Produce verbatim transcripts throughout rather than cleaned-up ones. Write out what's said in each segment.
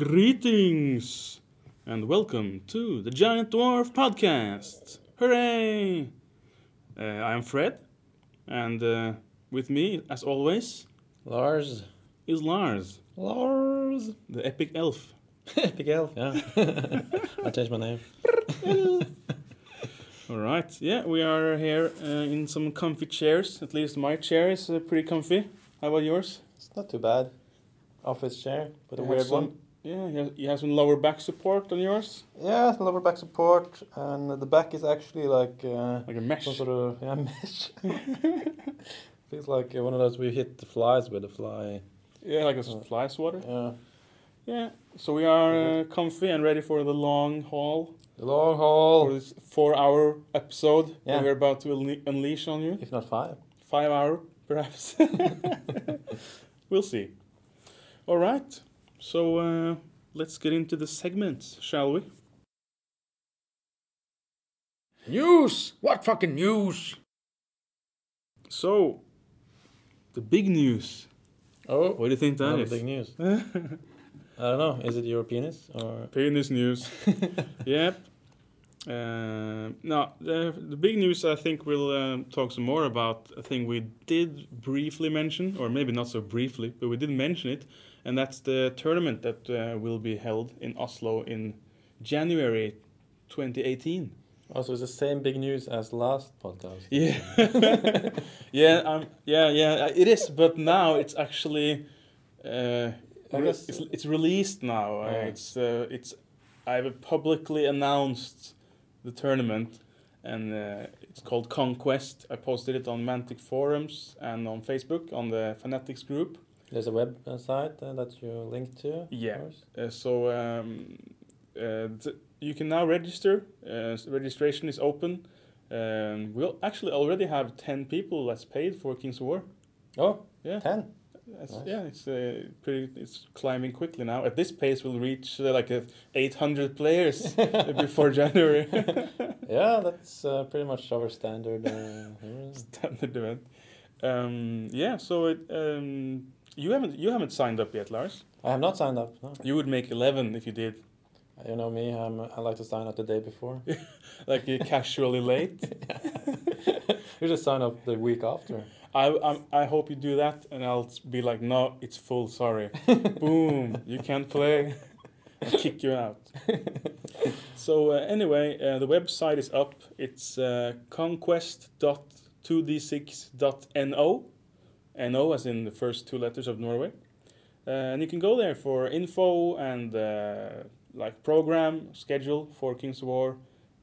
Greetings and welcome to the Giant Dwarf Podcast. Hooray! Uh, I'm Fred, and uh, with me, as always, Lars is Lars. Lars, the epic elf. Epic elf, yeah. I changed my name. All right, yeah, we are here uh, in some comfy chairs. At least my chair is uh, pretty comfy. How about yours? It's not too bad. Office chair, but you a weird some, one. Yeah, you have, you have some lower back support on yours. Yeah, some lower back support, and the back is actually like uh, like a mesh. Some sort of yeah mesh. Feels like one of those we hit the flies with the fly. Yeah, like a uh, fly swatter. Yeah. Yeah. So we are uh, comfy and ready for the long haul. The long haul. For this four-hour episode yeah. that we're about to unle- unleash on you. If not five. Five hour, perhaps. We'll see. All right, so uh, let's get into the segments, shall we? News! What fucking news? So, the big news. Oh, what do you think that is? The big news. I don't know. Is it your penis or penis news? Yep. Uh, no, the, the big news. I think we'll um, talk some more about a thing we did briefly mention, or maybe not so briefly, but we did mention it. And that's the tournament that uh, will be held in Oslo in January twenty eighteen. Oh, so it's the same big news as last podcast. Yeah, yeah, um, yeah, yeah. It is, but now it's actually uh, it's, it's released now. Yeah. Uh, it's uh, it's I've publicly announced the tournament, and uh, it's called Conquest. I posted it on Mantic forums and on Facebook on the Fanatics group. There's a website uh, that you link to? Yeah. Uh, so um, uh, th- you can now register. Uh, so registration is open. Um, we'll actually already have ten people that's paid for Kings of War. Oh, yeah. ten? Nice. Yeah, it's uh, pretty. It's climbing quickly now. At this pace, we'll reach uh, like uh, eight hundred players before January. Yeah, that's uh, pretty much our standard uh, standard event. Um, yeah, so it. Um, You haven't you haven't signed up yet, Lars. I have not signed up. No. You would make eleven if you did. You know me. I'm, I like to sign up the day before. Like you're casually late. You just sign up the week after. I I'm, I hope you do that, and I'll be like, no, it's full. Sorry. Boom. You can't play. I'll kick you out. So uh, anyway, uh, the website is up. It's uh, conquest dot two d six dot n o. N O as in the first two letters of Norway, uh, and you can go there for info and uh, like program schedule for Kings of War,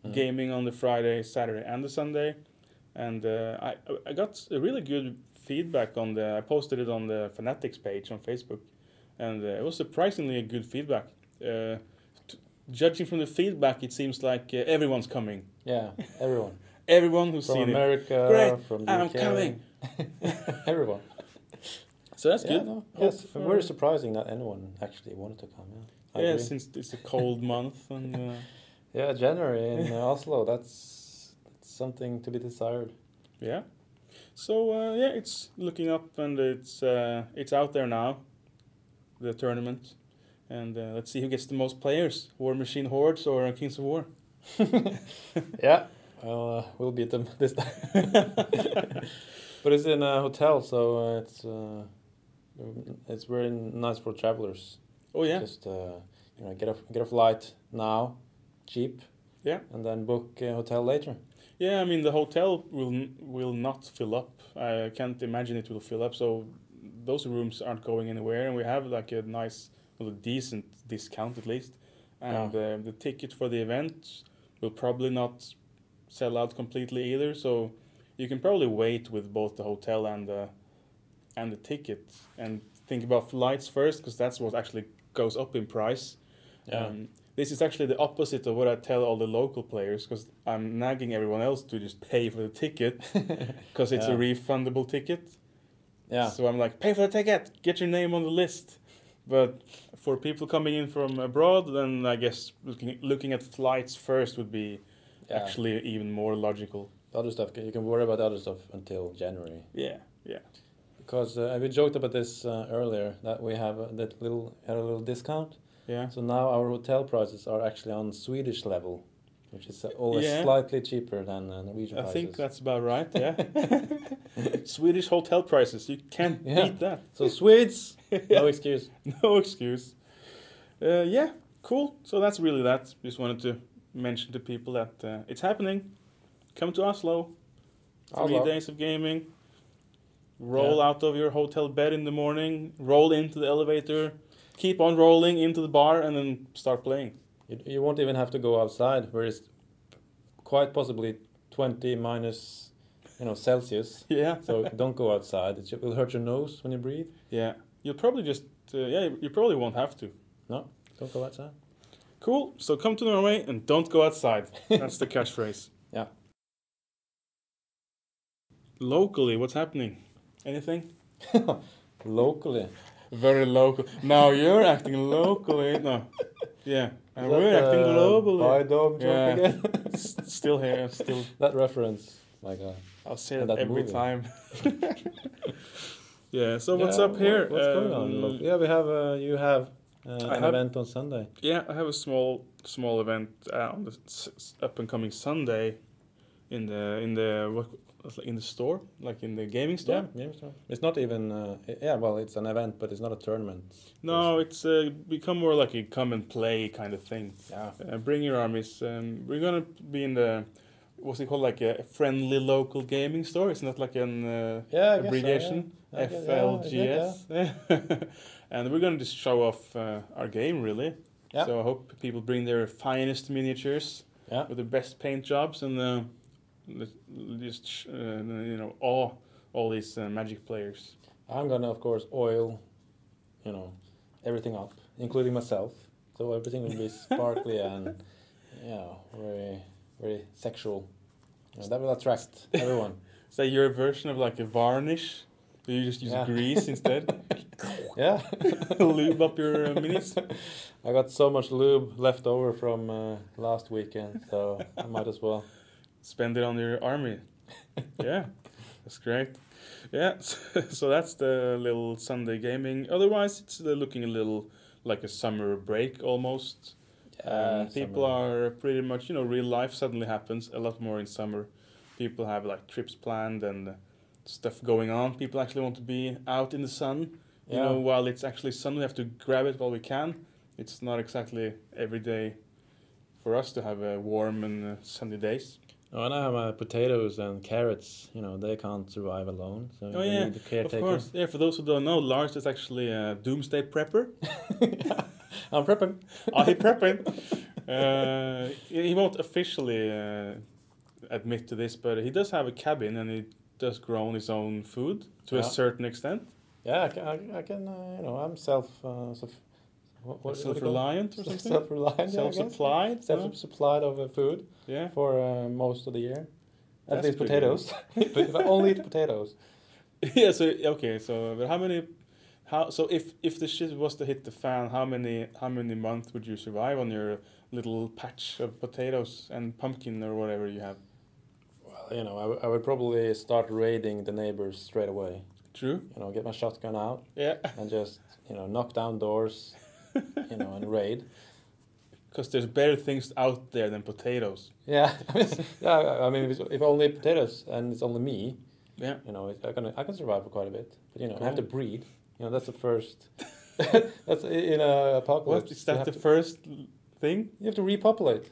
mm. gaming on the Friday, Saturday, and the Sunday. And uh, I I got a really good feedback on the I posted it on the Fanatics page on Facebook, and uh, it was surprisingly good feedback. Uh, t- judging from the feedback, it seems like uh, everyone's coming. Yeah, everyone. Everyone who's from seen America, it. America, from the I'm U K. Coming. Everyone. So that's yeah, good. No, yes, oh, very surprising that anyone actually wanted to come. Yeah, yeah since it's a cold month and uh... yeah, January in uh, Oslo. That's, that's something to be desired. Yeah. So uh, yeah, it's looking up and it's uh, it's out there now. The tournament, and uh, let's see who gets the most players: War Machine Hordes or Kings of War. Yeah. Well, uh, we'll beat them this time. But it's in a hotel, so uh, it's uh, it's very nice for travelers. Oh yeah. Just uh, you know, get a get a flight now, cheap. Yeah. And then book a hotel later. Yeah, I mean the hotel will will not fill up. I can't imagine it will fill up. So those rooms aren't going anywhere, and we have like a nice, well, a decent discount at least. And yeah. uh, the ticket for the event will probably not sell out completely either, so you can probably wait with both the hotel and the and the ticket and think about flights first, because that's what actually goes up in price. Yeah. Um, this is actually the opposite of what I tell all the local players, because I'm nagging everyone else to just pay for the ticket, because it's yeah. a refundable ticket. Yeah. So I'm like, pay for the ticket, get your name on the list. But for people coming in from abroad, then I guess looking looking at flights first would be. Yeah. Actually, even more logical. The other stuff, you can worry about the other stuff until January. Yeah, yeah. Because uh, we joked about this uh, earlier, that we have uh, that little had a little discount. Yeah. So now our hotel prices are actually on Swedish level, which is always yeah. slightly cheaper than uh, Norwegian I prices. I think that's about right, yeah. Swedish hotel prices, you can't yeah. beat that. So Swedes, yeah. no excuse. No excuse. Uh, yeah, cool. So that's really that. Just wanted to mention to people that uh, it's happening. Come to Oslo. Three Oslo. days of gaming. Roll yeah. out of your hotel bed in the morning. Roll into the elevator. Keep on rolling into the bar and then start playing. You, you won't even have to go outside, where it's quite possibly twenty minus, you know, Celsius. Yeah. So don't go outside. It will hurt your nose when you breathe. Yeah. You'll probably just uh, yeah. You probably won't have to. No. Don't go outside. Cool. So come to Norway and don't go outside. That's the catchphrase. Yeah. Locally, what's happening? Anything? Locally. Very local. Now you're acting locally. No. Yeah. And we're that, acting uh, globally. My dog joke yeah. again. Still here. Still. That reference. My God. I'll say that, that every movie. time. yeah. So what's yeah, up here? What's um, going on? Yeah, we have. Uh, you have uh, an have, event on Sunday. Yeah, I have a small, small event uh, on the s- up and coming Sunday, in the in the. What, in the store, like in the gaming store. Yeah, gaming store. It's not even, uh, yeah, well, it's an event, but it's not a tournament. No, it's uh, become more like a come and play kind of thing. Yeah. Uh, bring your armies. Um, we're going to be in the, what's it called, like a friendly local gaming store. It's not like an uh, yeah, abbreviation. So, yeah. F L G S. Yeah, yeah. And we're going to just show off uh, our game, really. Yeah. So I hope people bring their finest miniatures yeah. with the best paint jobs and the... Uh, Just uh, you know, awe all these uh, Magic players. I'm gonna, of course, oil, you know, everything up, including myself. So everything will be sparkly and, you know, very, very sexual. You know, that will attract everyone. Is that your version of like a varnish? Do you just use yeah. grease instead? yeah, lube up your uh, minis. I got so much lube left over from uh, last weekend, so I might as well. Spend it on your army. Yeah, that's great. Yeah, so, so that's the little Sunday gaming. Otherwise, it's looking a little like a summer break almost. Yeah, uh, people are pretty much, you know, real life suddenly happens a lot more in summer. People have like trips planned and stuff going on. People actually want to be out in the sun. You yeah. know, while it's actually sun, we have to grab it while we can. It's not exactly every day for us to have a warm and uh, sunny days. Oh, and I have my potatoes and carrots. You know, they can't survive alone. So oh, yeah, need the caretaker. Of course. Yeah, for those who don't know, Lars is actually a doomsday prepper. I'm prepping. I'm prepping. Uh, he won't officially uh, admit to this, but he does have a cabin and he does grow his own food to yeah. a certain extent. Yeah, I can, I, I can uh, you know, I'm self... Uh, self What, what, self-reliant what or something? Self-reliant, Self-supplied? Self-supplied of uh, food yeah. for uh, most of the year. At That's least potatoes. But if I only eat potatoes. Yeah, so, okay, so but how many... How So if, if the shit was to hit the fan, how many how many months would you survive on your little patch of potatoes and pumpkin or whatever you have? Well, you know, I, w- I would probably start raiding the neighbors straight away. True. You know, get my shotgun out. Yeah. And just, you know, knock down doors... You know, and raid. Because there's better things out there than potatoes. Yeah, I mean, yeah, I mean if, if only potatoes and it's only me, yeah, you know, I can I can survive for quite a bit. But you know, cool. I have to breed. You know, that's the first. That's in a apocalypse. What, is that the to, first thing? You have to repopulate.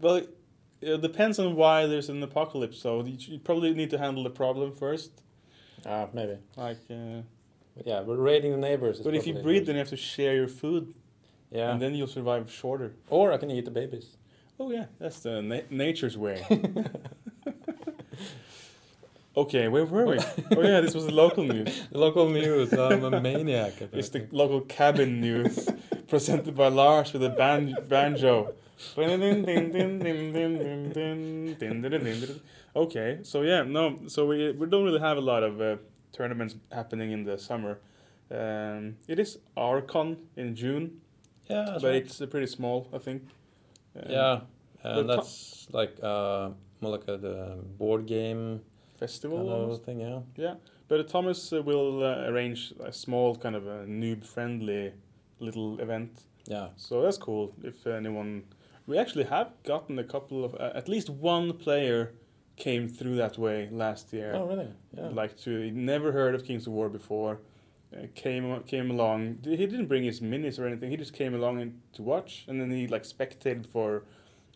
Well, it, it depends on why there's an apocalypse. So you, you probably need to handle the problem first. Ah, uh, maybe. Like. Uh, yeah, but raiding the neighbors. Is but if you breed, then you have to share your food. Yeah. And then you'll survive shorter. Or I can eat the babies. Oh, yeah. That's the na- nature's way. Okay, where were we? Oh, yeah, this was the local news. The local news. I'm a maniac. It's the local cabin news presented by Lars with a ban- banjo. Okay, so yeah, no, so we, we don't really have a lot of uh, tournaments happening in the summer. Um, it is Archon in June. Yeah, but right. It's uh, pretty small, I think. Um, yeah, and that's com- like uh, more like a um, board game festival kind of thing. Yeah, yeah. But uh, Thomas uh, will uh, arrange a small kind of a noob-friendly little event Yeah, so that's cool. If anyone, we actually have gotten a couple of, uh, at least one player came through that way last year. Oh, really? Yeah. Like, to never heard of Kings of War before, uh, came came along. He didn't bring his minis or anything. He just came along and, to watch, and then he like spectated for,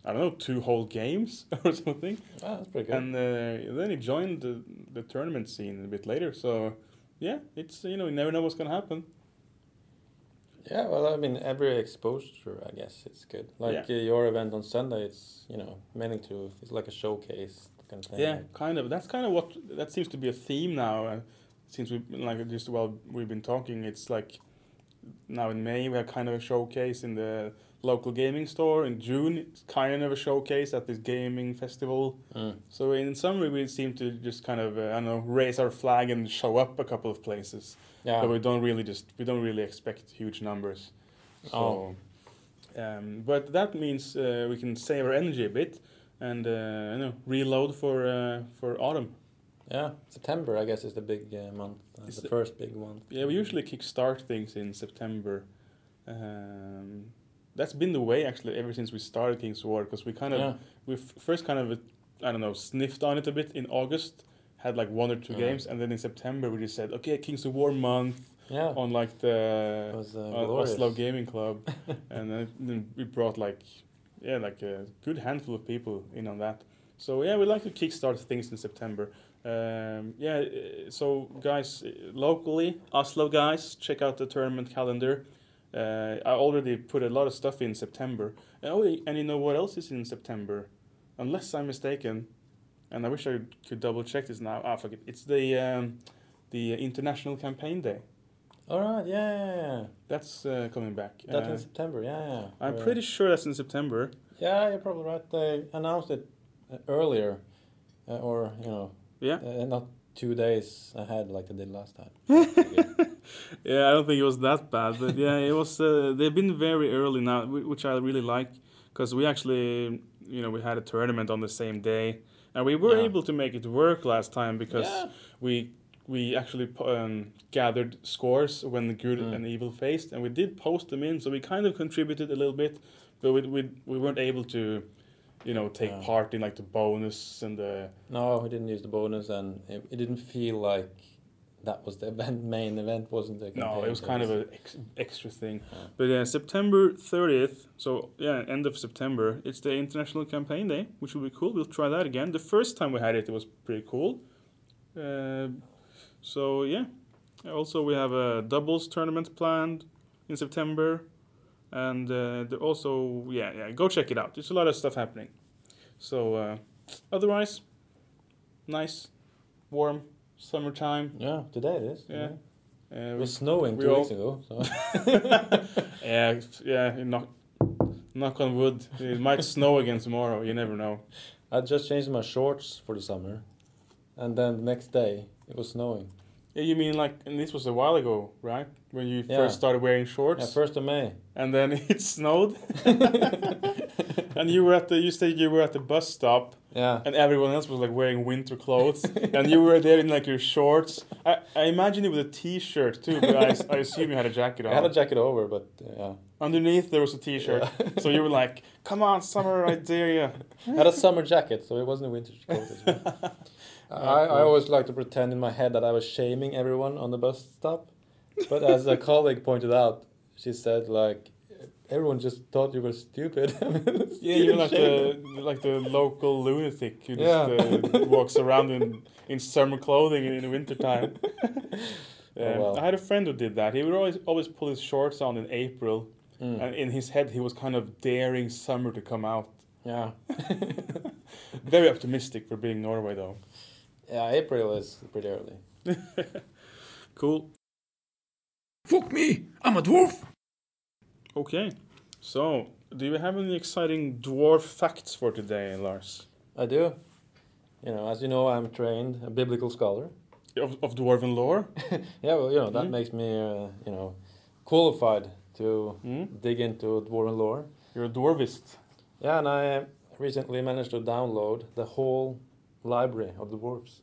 I don't know, two whole games or something. Ah, that's pretty good. And uh, then he joined the, the tournament scene a bit later. So, yeah, it's, you know, you never know what's gonna happen. Yeah, well, I mean, every exposure, I guess, it's good. Like, yeah. uh, your event on Sunday, it's, you know, meaning to, it's like a showcase kind of thing. Yeah, kind of. That's kind of what, that seems to be a theme now. Uh, since we, like, just while we've been talking, it's like, now in May, we have kind of a showcase in the local gaming store. In June, it's kind of a showcase at this gaming festival. Mm. So in summary, we seem to just kind of, uh, I don't know, raise our flag and show up a couple of places. Yeah. But we don't really just we don't really expect huge numbers. So, oh. um, but that means uh, we can save our energy a bit and uh, you know, reload for uh, for autumn. Yeah, September I guess is the big uh, month, uh, the, the first big one. Yeah, we usually kickstart things in September. Um, that's been the way actually ever since we started Kings of War, because we kind of yeah. we f- first kind of I don't know sniffed on it a bit in August. Had like one or two yeah. games, and then in September we just said, okay, Kings of War month yeah. on like the was, uh, o- Oslo Gaming Club, and then, then we brought like yeah like a good handful of people in on that. So yeah, we like to kickstart things in September. Um, yeah, so guys, locally Oslo guys, check out the tournament calendar. Uh, I already put a lot of stuff in September. And oh, and you know what else is in September? Unless I'm mistaken. And I wish I could double check this now. Ah, fuck it. It's the um, the International Campaign Day. All right, yeah, yeah, yeah. That's uh, coming back. That's uh, in September, yeah, yeah. I'm We're pretty sure that's in September. Yeah, you're probably right. They announced it uh, earlier, uh, or you know, yeah, uh, not two days ahead like they did last time. Yeah, I don't think it was that bad, but yeah, it was. Uh, they've been very early now, which I really like, because we actually, you know, we had a tournament on the same day. And we were yeah. able to make it work last time because yeah. we we actually um, gathered scores when the good mm. and evil faced, and we did post them in. So we kind of contributed a little bit, but we we we weren't able to, you know, take yeah. part in like the bonus and the. No, we didn't use the bonus, and it, it didn't feel like that was the event. Main event wasn't the. No, it was kind of an ex- extra thing. Yeah. But yeah, September thirtieth, so yeah, end of September, it's the International Campaign Day, which will be cool. We'll try that again. The first time we had it, it was pretty cool. Uh, so yeah, also we have a doubles tournament planned in September. And uh, also, yeah, yeah, go check it out. There's a lot of stuff happening. So uh, otherwise, nice, warm, summertime. Yeah, today it is. Yeah, yeah. Uh, it was snowing two weeks ago. So. yeah, yeah. Knock, knock on wood. It might snow again tomorrow. You never know. I just changed my shorts for the summer, and then the next day it was snowing. Yeah, you mean like, and this was a while ago, right? When you yeah. first started wearing shorts. Yeah, first of May. And then it snowed. And you were at the, you said you were at the bus stop. Yeah. And everyone else was like wearing winter clothes. And you were there in like your shorts. I, I imagine it was a t-shirt too, but I, I assume you had a jacket on. I had a jacket over, but uh, yeah. Underneath there was a t-shirt. Yeah. So you were like, come on, summer, I dare you. I had a summer jacket, so it wasn't a winter coat as well. I, I always like to pretend in my head that I was shaming everyone on the bus stop. But as a colleague pointed out, she said, like, everyone just thought you were stupid. Yeah, you're like the, like the local lunatic who yeah. just uh, walks around in, in summer clothing in the wintertime. um, oh, wow. I had a friend who did that. He would always always pull his shorts on in April. Mm. And in his head, he was kind of daring summer to come out. Yeah. Very optimistic for being Norway, though. Yeah, April is pretty early. Cool. Fuck me! I'm a dwarf! Okay. So, do you have any exciting dwarf facts for today, Lars? I do. You know, as you know, I'm trained a biblical scholar. Of, of dwarven lore? Yeah, well, you know, that mm. makes me, uh, you know, qualified to mm. dig into dwarven lore. You're a dwarvist. Yeah, and I recently managed to download the whole library of the dwarves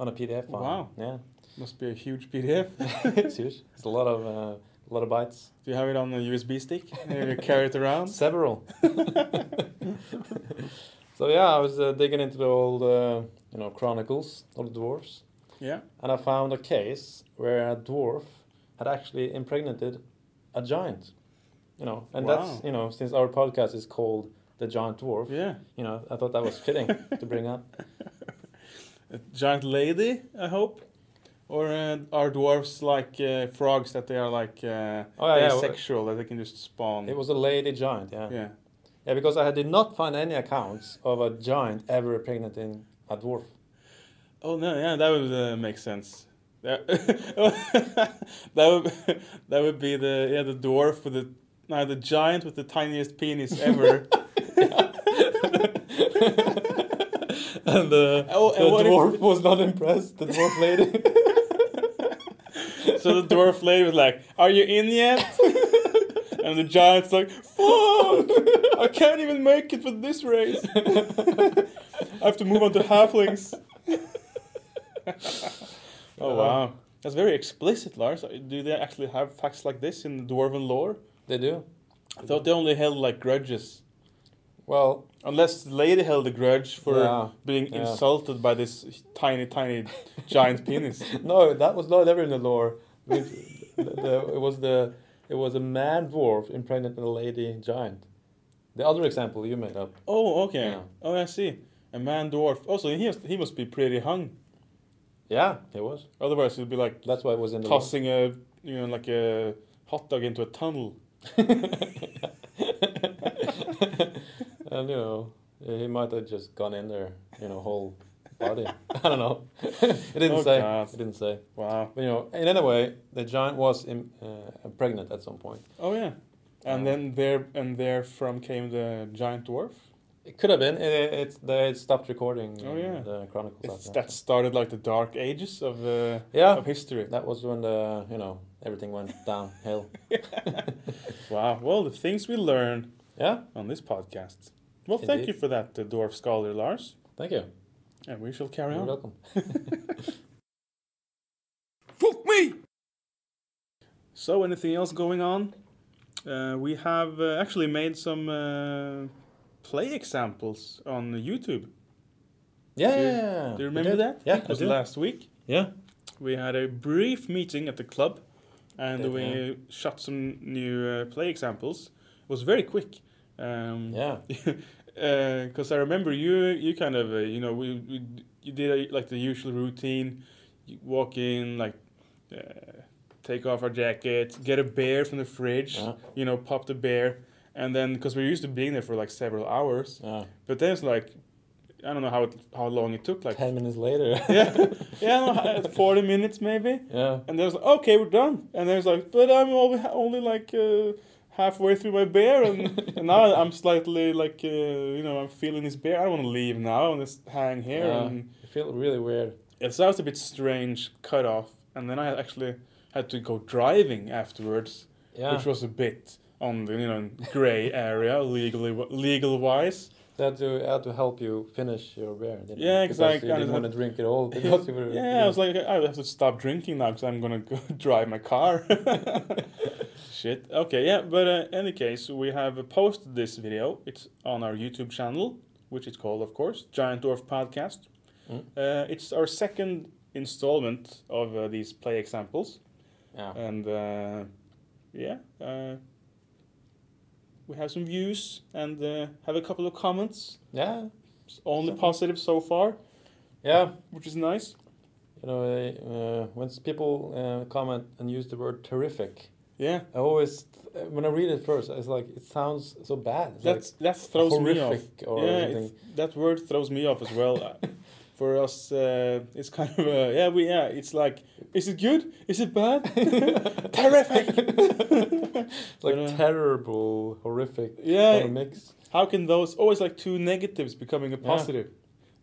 on a P D F file. Wow. Yeah. Must be a huge P D F. It's huge. It's a lot of uh, a lot of bytes. Do you have it on a U S B stick? You carry it around? Several. So yeah, I was uh, digging into the old, uh, you know, chronicles of the dwarves. Yeah. And I found a case where a dwarf had actually impregnated a giant. You know, and wow. that's, you know, since our podcast is called The Giant Dwarf. Yeah. You know, I thought that was fitting to bring up. A giant lady, I hope. Or uh, are dwarves like uh, frogs that they are like uh, oh, yeah, asexual, yeah. that they can just spawn? It was a lady giant, yeah. Yeah, yeah, because I did not find any accounts of a giant ever impregnating a dwarf. Oh, no, yeah, that would uh, make sense. That, that, would, that would be the yeah the dwarf with the, no, the giant with the tiniest penis ever. And uh, oh, the and dwarf if... was not impressed, the dwarf lady. So the dwarf lady was like, "Are you in yet?" And the giant's like, "Fuck! I can't even make it for this race. I have to move on to halflings." Oh wow, that's very explicit, Lars. Do they actually have facts like this in the dwarven lore? They do. I thought they only held like grudges. Well, unless the lady held a grudge for yeah, being yeah. insulted by this tiny, tiny giant penis. No, that was not ever in the lore. It, the, the, it was the it was a man dwarf impregnating a lady giant. The other example you made up. Oh, okay. Yeah. Oh, I see. A man dwarf. Oh, so he has, he must be pretty hung. Yeah, he was. Otherwise, he'd be like that's why it was in the tossing lore. a you know like a hot dog into a tunnel. And, you know, he might have just gone in there, you know, whole body. I don't know. It didn't oh, say. God. It didn't say. Wow. But, you know, in any way, the giant was in, uh, pregnant at some point. Oh, yeah. And um, then there and there from came the giant dwarf? It could have been. It, it, they it stopped recording oh, yeah. the chronicles. It's, that started, like, the dark ages of, uh, yeah. of history. That was when, the you know, everything went downhill. Wow. Well, the things we learned yeah. on this podcast. Well, Indeed. Thank you for that, uh, dwarf scholar, Lars. Thank you. And we shall carry You're on. You're welcome. Fuck me! So, anything else going on? Uh, we have uh, actually made some uh, play examples on YouTube. Yeah! Do you, do you remember that? Yeah, it was I do. Last week. Yeah. We had a brief meeting at the club, and did, we yeah. shot some new uh, play examples. It was very quick. Um, yeah, because uh, I remember you. You kind of, uh, you know, we, we you did a, like the usual routine. You walk in, like, uh, take off our jacket, get a bear from the fridge. Yeah. You know, pop the bear, and then because we were used to being there for like several hours. Yeah. But then it's like, I don't know how it, how long it took. Like ten minutes later. yeah, yeah, no, forty minutes maybe. Yeah. And then it's like, okay, we're done. And then it's like, but I'm only only like. Uh, halfway through my bear, and, and now I'm slightly like, uh, you know, I'm feeling this bear. I don't want to leave now and just hang here. Yeah, and I feel really weird. It sounds a bit strange, cut off. And then I actually had to go driving afterwards, yeah. which was a bit on the, you know, gray area, legally, legal wise. They had to, had to help you finish your beer, didn't you? Yeah, exactly. Because you didn't want to drink at all. Because you were, yeah, you know. I was like, I have to stop drinking now because I'm going to go drive my car. Shit. Okay, yeah, but uh, in any case, we have uh, posted this video. It's on our YouTube channel, which is called, of course, Giant Dwarf Podcast. Mm. Uh, it's our second installment of uh, these play examples. Yeah. And, uh, yeah, uh... we have some views and uh, have a couple of comments. Yeah. Only positive so far. Yeah. Which is nice. You know, uh, when people uh, comment and use the word terrific. Yeah. I always, th- when I read it first, it's like, it sounds so bad. It's That's, like that throws me off. Or yeah, that word throws me off as well. For us, uh, it's kind of a, yeah, we yeah, it's like, is it good? Is it bad? Terrific! It's like but, uh, terrible, horrific yeah, kind of mix. How can those, always like two negatives becoming a positive?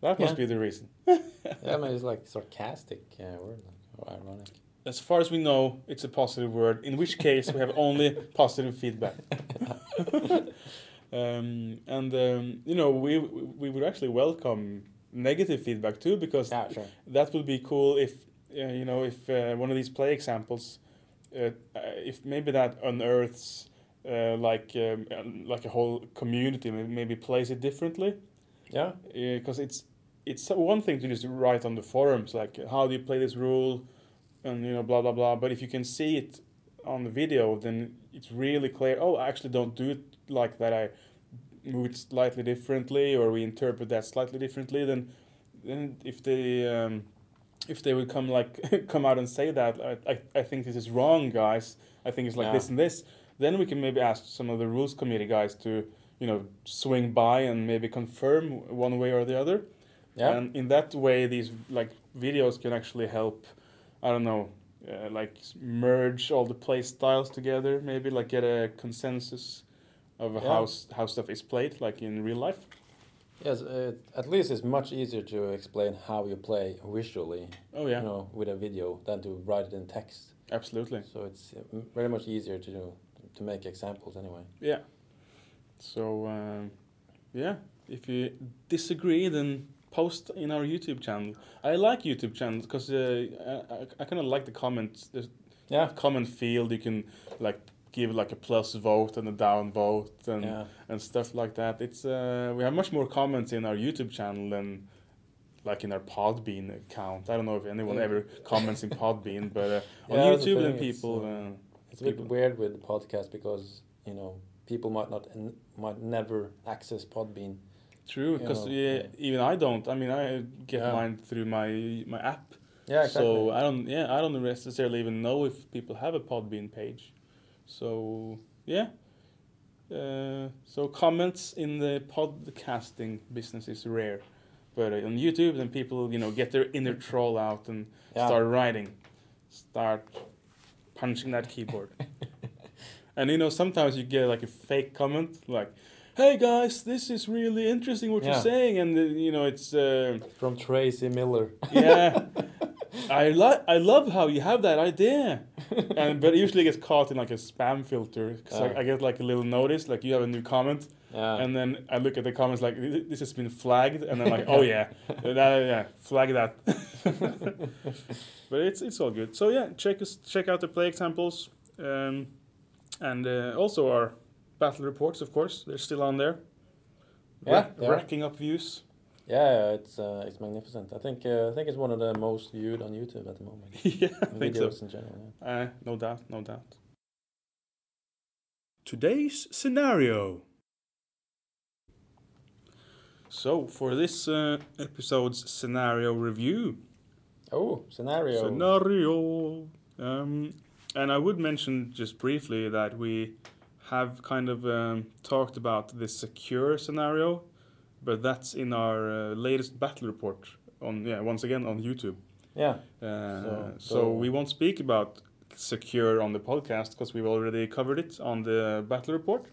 Yeah. That must yeah. be the reason. Yeah, I mean, it's like sarcastic yeah, word, like, or ironic. As far as we know, it's a positive word, in which case we have only positive feedback. um, and, um, you know, we we would actually welcome negative feedback too, because yeah, sure. that would be cool if uh, you know if uh, one of these play examples uh, if maybe that unearths uh, like um, like a whole community, maybe plays it differently. Yeah, because uh, it's it's one thing to just write on the forums like how do you play this rule, and you know blah blah blah. But if you can see it on the video, then it's really clear. Oh, I actually don't do it like that. I move it slightly differently, or we interpret that slightly differently. Then, then if they um, if they would come like come out and say that I, I I think this is wrong, guys. I think it's like yeah. this and this. Then we can maybe ask some of the rules committee guys to you know swing by and maybe confirm one way or the other. Yeah. And in that way, these like videos can actually help. I don't know. Uh, like merge all the play styles together, maybe like get a consensus of yeah. how how stuff is played, like in real life. Yes, uh, at least it's much easier to explain how you play visually. Oh yeah, you know, with a video than to write it in text. Absolutely. So it's very much easier to do, to make examples anyway. Yeah. So um, yeah, if you disagree, then. Post in our YouTube channel. I like YouTube channels because uh, I, I kind of like the comment. There's yeah. comment field. You can like give like a plus vote and a down vote and yeah. and stuff like that. It's uh, we have much more comments in our YouTube channel than like in our Podbean account. I don't know if anyone yeah. ever comments in Podbean, but uh, on yeah, YouTube then people. It's, uh, it's people. A bit weird with the podcast because you know people might not en- might never access Podbean. True, because yeah, yeah. even I don't. I mean, I get yeah. mine through my my app. Yeah, exactly. So I don't. Yeah, I don't necessarily even know if people have a Podbean page. So yeah. Uh, so comments in the podcasting business is rare, but on YouTube, then people you know get their inner troll out and yeah. start writing, start punching that keyboard, and you know sometimes you get like a fake comment like. Hey guys, this is really interesting what yeah. you're saying, and uh, you know it's uh, from Tracy Miller. Yeah, I like I love how you have that idea, and but it usually gets caught in like a spam filter because uh. I, I get like a little notice like you have a new comment, yeah. and then I look at the comments like this has been flagged, and I'm like oh yeah, that, yeah, flag that. But it's it's all good. So yeah, check us check out the play examples, um, and uh, also our. Battle reports, of course, they're still on there. Yeah, Rack, yeah. racking up views. Yeah, it's uh, it's magnificent. I think uh, I think it's one of the most viewed on YouTube at the moment. yeah, I think videos so. In general. Yeah. Uh, no doubt, no doubt. Today's scenario. So for this uh, episode's scenario review. Oh, scenario. Scenario. Um, and I would mention just briefly that we. Have kind of um, talked about the secure scenario, but that's in our uh, latest battle report on yeah once again on YouTube. Yeah. Uh, so, so. so we won't speak about secure on the podcast because we've already covered it on the battle report.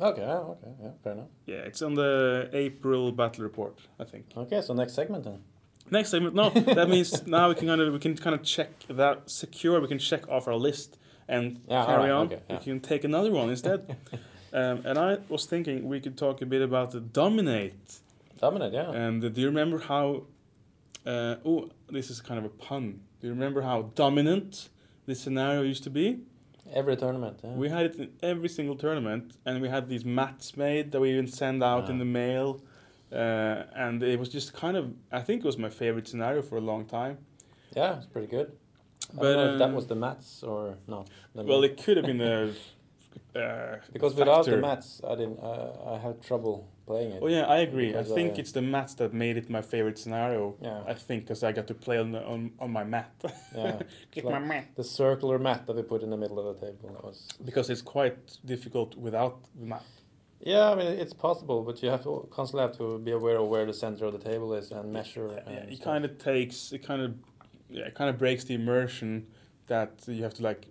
Okay. Okay. Yeah. Fair enough. Yeah, it's on the April battle report, I think. Okay. So next segment then. Next segment. No, that means now we can kind of we can kind of check that secure. We can check off our list. And yeah, carry right, on, okay, yeah. you can take another one instead. um, and I was thinking we could talk a bit about the dominate. Dominate, yeah. And uh, do you remember how... Uh, oh, this is kind of a pun. Do you remember how dominant this scenario used to be? Every tournament, yeah. We had it in every single tournament, and we had these mats made that we even send out yeah. in the mail. Uh, and it was just kind of... I think it was my favorite scenario for a long time. Yeah, it's pretty good. But I don't know if that was the mats or not. Well, it could have been a uh, because factor. Without the mats, I didn't. Uh, I had trouble playing it. Oh yeah, I agree. I think I, it's the mats that made it my favorite scenario. Yeah. I think because I got to play on the, on, on my mat. Yeah, get like my mat. The circular mat that we put in the middle of the table. That was because it's quite difficult without the mat. Yeah, I mean it's possible, but you have to constantly have to be aware of where the center of the table is and measure. Yeah, and yeah it kind of takes. It kind of. Yeah, it kind of breaks the immersion that you have to like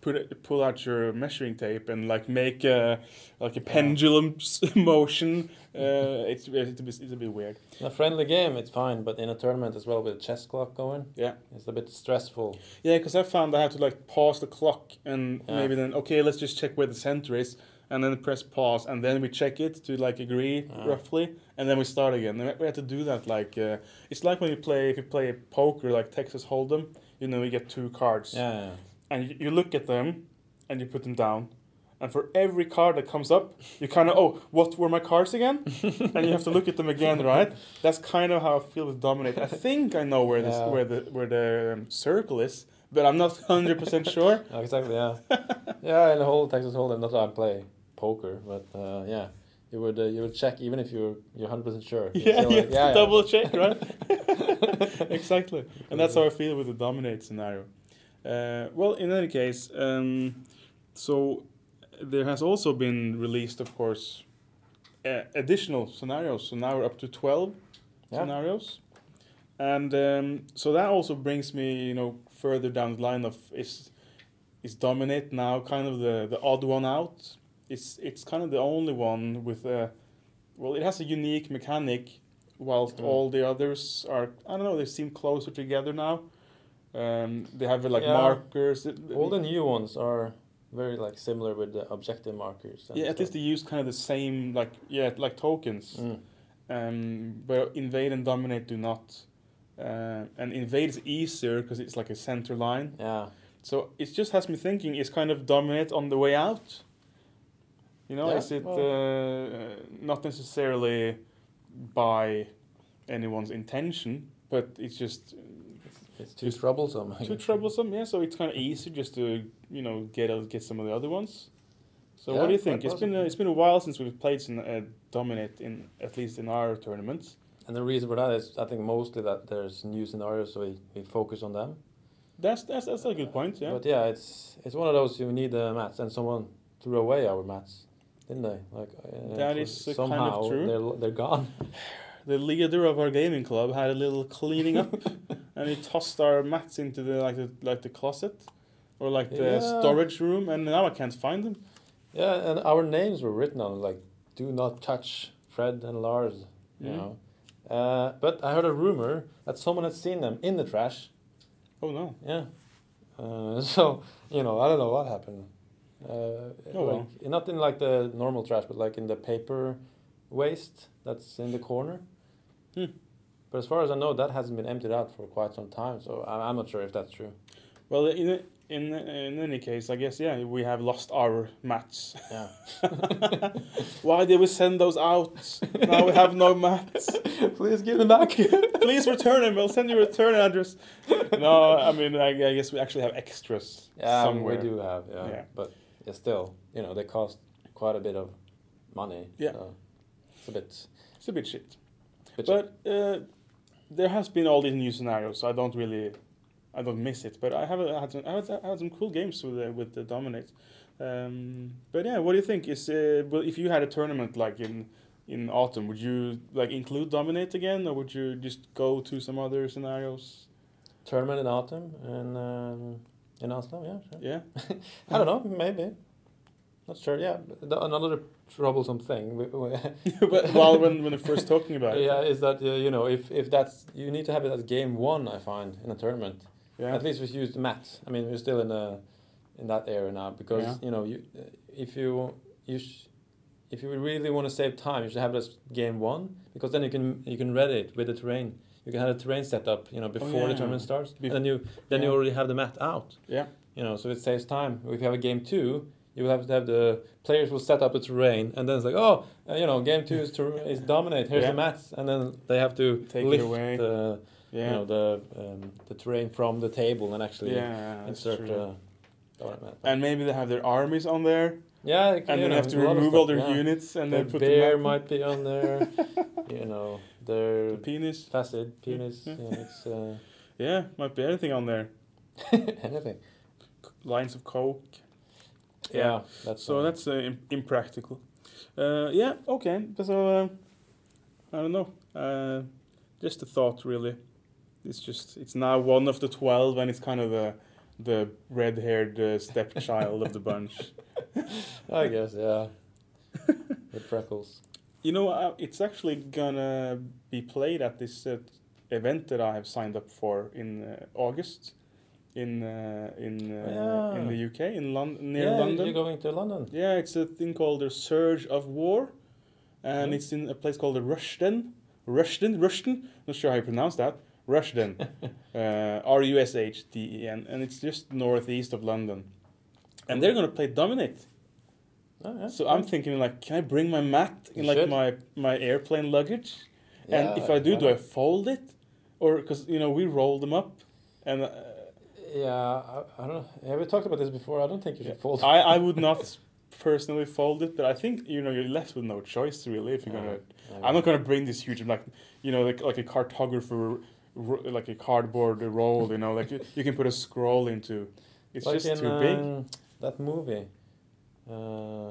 put it, pull out your measuring tape and like make a like a pendulum yeah. motion. Uh, it's it's a bit it's a bit weird. In a friendly game, it's fine, but in a tournament as well with a chess clock going, yeah, it's a bit stressful. Yeah, because I found I had to like pause the clock and yeah. maybe then okay, let's just check where the center is. And then press pause, and then we check it to like agree uh. roughly, and then we start again. And we have to do that like uh, it's like when you play if you play poker like Texas Hold'em, you know, you get two cards. Yeah. yeah. and you look at them, and you put them down. And for every card that comes up, you kind of, oh, what were my cards again? And you have to look at them again, right? That's kind of how I feel with Dominate. I think I know where this, yeah. where the where the um, circle is, but I'm not one hundred percent sure. No, exactly, yeah. Yeah, in the whole Texas Hold'em, not that I play poker, but uh, yeah, you would uh, you would check even if you're you're one hundred percent sure. You'd yeah, you like, yeah, yeah. double check, right? Exactly. And that's how I feel with the Dominate scenario. Uh, well, in any case, um, so there has also been released, of course, uh, additional scenarios. So now we're up to twelve yeah. scenarios. And um, so that also brings me, you know, further down the line of is is Dominate now kind of the, the odd one out? It's it's kind of the only one with a, well, it has a unique mechanic, whilst mm. all the others are, I don't know, they seem closer together now. Um, they have like yeah. markers. All the new ones are very like similar with the objective markers. And yeah, stuff. At least they use kind of the same like yeah like tokens. Mm. Um, but Invade and Dominate do not. Uh, and Invade is easier because it's like a center line. Yeah. So it just has me thinking: is kind of Dominate on the way out? You know, yeah, is it well, uh, not necessarily by anyone's intention, but it's just. It's too just troublesome. Too troublesome, yeah. So it's kind of easy just to you know get uh, get some of the other ones. So yeah, what do you think? It's been uh, it's been a while since we've played in uh, Dominate in at least in our tournaments. And the reason for that is I think mostly that there's new scenarios, so we, we focus on them. That's that's that's a good point. Yeah. But yeah, it's it's one of those you need the uh, mats, and someone threw away our mats, didn't they? Like uh, that is uh, somehow kind of true. They're they're gone. The leader of our gaming club had a little cleaning up, and he tossed our mats into the like the like the closet, or like the yeah. storage room, and now I can't find them. Yeah, and our names were written on like "Do not touch Fred and Lars," you mm-hmm. know. Uh, but I heard a rumor that someone had seen them in the trash. Oh no! Yeah. Uh, so you know, I don't know what happened. Uh, oh like, well. Not in like the normal trash, but like in the paper waste that's in the corner. Hmm. But as far as I know, that hasn't been emptied out for quite some time, so I'm not sure if that's true. Well, in in in any case, I guess yeah, we have lost our mats. Yeah. Why did we send those out? Now we have no mats. Please give them back. Please return them. We'll send you a return address. No, I mean I, I guess we actually have extras. Yeah, somewhere. We do have. Yeah, yeah. But yeah, still, you know, they cost quite a bit of money. Yeah. So it's a bit. It's a bit shit. Bit but shit. Uh, there has been all these new scenarios, so I don't really, I don't miss it. But I have a, I had some, I had, I had some cool games with the, with the Dominate. Um, but yeah, what do you think? Is uh, well, if you had a tournament like in in autumn, would you like include Dominate again, or would you just go to some other scenarios? Tournament in autumn and um, in Oslo, yeah. Sure. Yeah, I don't know, maybe. Not sure. Yeah, the, another troublesome thing. But well, when when we're first talking about it, yeah, is that uh, you know if if that's you need to have it as game one. I find in a tournament, yeah. At least we used mats. I mean, we're still in a in that era now because yeah. you know you if you you sh- if you really want to save time, you should have it as game one because then you can you can ready it with the terrain. You can have the terrain set up, you know, before oh, yeah. the tournament starts, Bef- and then you then yeah. you already have the mat out. Yeah, you know, so it saves time. If you have a game two. You will have to have the players will set up the terrain, and then it's like, oh, uh, you know, game two is ter- is Dominate. Here's yeah. the mats, and then they have to take lift it away. The, yeah. you know, the um, the terrain from the table and actually yeah, insert the uh, mat. And maybe they have their armies on there. Yeah, it, and they know, have to remove all their yeah. units, and their they put bear them might be on there. You know, their the penis, facet, penis. Yeah. Yeah, it's, uh, yeah, might be anything on there. Anything. Lines of coke. Yeah, yeah, that's so funny. That's uh, imp- impractical. Uh, yeah, okay. So uh, I don't know. Uh, just a thought, really. It's just it's now one of the twelve, and it's kind of the the red-haired uh, stepchild of the bunch. I guess, yeah. With freckles. You know, uh, it's actually gonna be played at this uh, event that I have signed up for in uh, August. In uh, in uh, yeah. in the U K, in London, near yeah, London. You're going to London. Yeah, it's a thing called The Surge of War, and mm. it's in a place called the Rushden. Rushden, Rushden. Not sure how you pronounce that. Rushden, uh, R U S H D E N, and it's just northeast of London. And they're going to play Dominate. Oh, yeah, so nice. I'm thinking, like, can I bring my mat in, you like, should. my my airplane luggage? Yeah, and if I do, do I fold it? Or, because, you know, we roll them up. And... Uh, yeah, I, I don't know. Have we talked about this before? I don't think you should yeah. fold it. I, I would not... personally fold it, but I think, you know, you're left with no choice really if you're yeah, gonna yeah. I'm not gonna bring this huge, like, you know, like, like a cartographer, like a cardboard roll, you know, like you, you can put a scroll into. It's like just in, too uh, big. That movie uh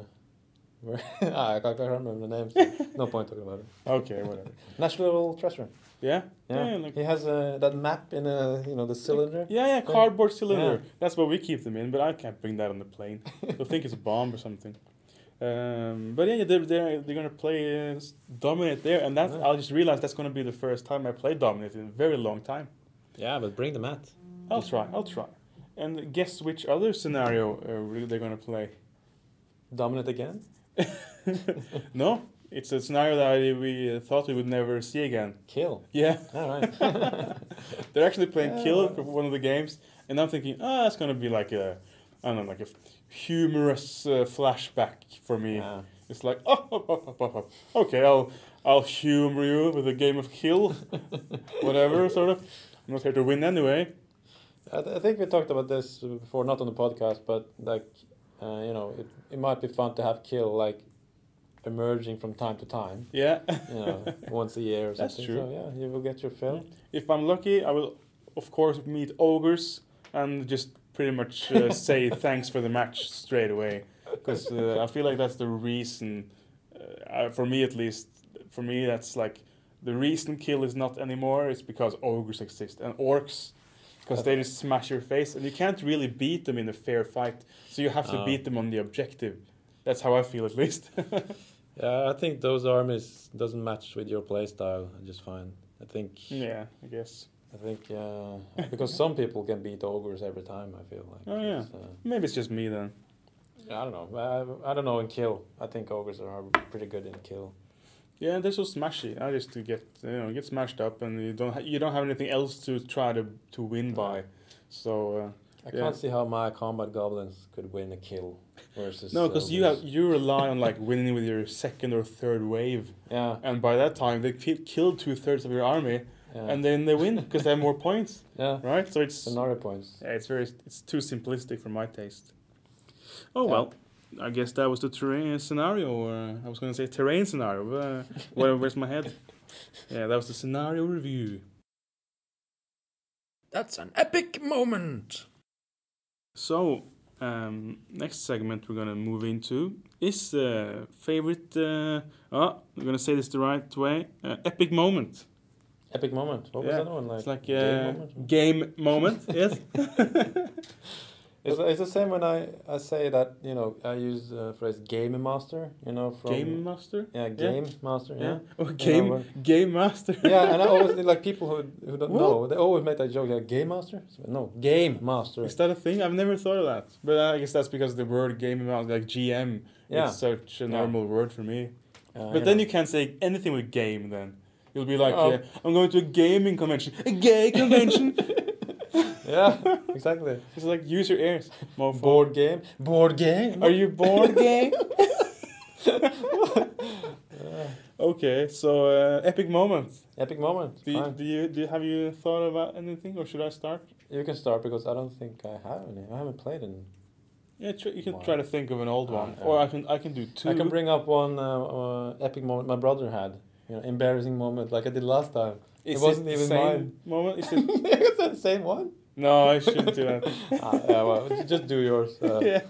where ah, I can't remember the names. No point talking about it. Okay, whatever. National Treasure. Yeah, yeah. yeah like, he has uh, that map in a, you know, the cylinder. Yeah, yeah, cardboard cylinder. Yeah. That's what we keep them in, but I can't bring that on the plane. They'll think it's a bomb or something. Um, but yeah, they're they're, they're gonna play uh, Dominate there, and that's yeah. I just realized that's gonna be the first time I play Dominate in a very long time. Yeah, but bring the mat. I'll try. I'll try. And guess which other scenario uh, they're gonna play? Dominate again? No. It's a scenario that we uh, thought we would never see again. Kill. Yeah. All right. They're actually playing yeah, Kill for one of the games, and I'm thinking, ah, oh, it's gonna be like a, I don't know, like a humorous uh, flashback for me. Yeah. It's like, oh, oh, oh, oh, oh, oh, okay, I'll, I'll humor you with a game of Kill, whatever sort of. I'm not here to win anyway. I, th- I think we talked about this before, not on the podcast, but like, uh, you know, it it might be fun to have Kill like. Emerging from time to time. Yeah. You know, once a year or something. That's true. So, yeah, you will get your fill. If I'm lucky, I will, of course, meet ogres and just pretty much uh, say thanks for the match straight away. Because uh, I feel like that's the reason, uh, for me at least, for me that's like, the reason Kill is not anymore is because ogres exist and orcs. Because they just smash your face and you can't really beat them in a fair fight. So you have to um. beat them on the objective. That's how I feel, at least. Yeah, I think those armies doesn't match with your playstyle just fine. I think. Yeah, I guess. I think uh, because some people can beat ogres every time. I feel like. Oh yeah. It's, uh, maybe it's just me then. I don't know. I, I don't know in Kill. I think ogres are pretty good in Kill. Yeah, they're so smashy. I just get you know get smashed up, and you don't ha- you don't have anything else to try to to win by, so. Uh, I yeah. can't see how my combat goblins could win a Kill versus... No, because you have you rely on like winning with your second or third wave. Yeah. And by that time, they k- kill two-thirds of your army, yeah. and then they win because they have more points. Yeah. Right? So it's... Another points. Yeah, it's very... It's too simplistic for my taste. Oh, yeah. Well, I guess that was the terrain scenario. Or I was going to say terrain scenario. But where's my head? Yeah, that was the scenario review. That's an epic moment. So, um, next segment we're going to move into is uh, favorite, uh, oh, we're going to say this the right way, uh, epic moment. Epic moment? What yeah. was that one? Like, it's like uh, game moment? Game moment, yes. it's, it's the same when I, I say that, you know, I use the phrase game master, you know. From, game master? Yeah, game yeah. master, yeah. yeah. Oh, game you know, game master. Yeah, and I always, like, people who who don't what? know, they always make that joke, like, game master? No, game master. Is that a thing? I've never thought of that. But I guess that's because the word game master, like G M, yeah. is such a normal yeah. word for me. Uh, but then know. you can't say anything with game, then. You'll be like, oh. yeah, I'm going to a gaming convention. A gay convention! Yeah, exactly. It's like, use your ears. Mofo. Board game. Board game. Are you board game? Okay, so uh, epic moment. Epic moment. Do you, do you do you, have you thought about anything, or should I start? You can start because I don't think I have any. I haven't played any. Yeah, tr- you can one. try to think of an old one, uh, or I can I can do two. I can bring up one uh, uh, epic moment my brother had. You know, embarrassing moment like I did last time. Is it wasn't it even mine. Moment? Is it it's the same one? No, I shouldn't do that. ah, yeah, well, just do yours. Uh. Yeah.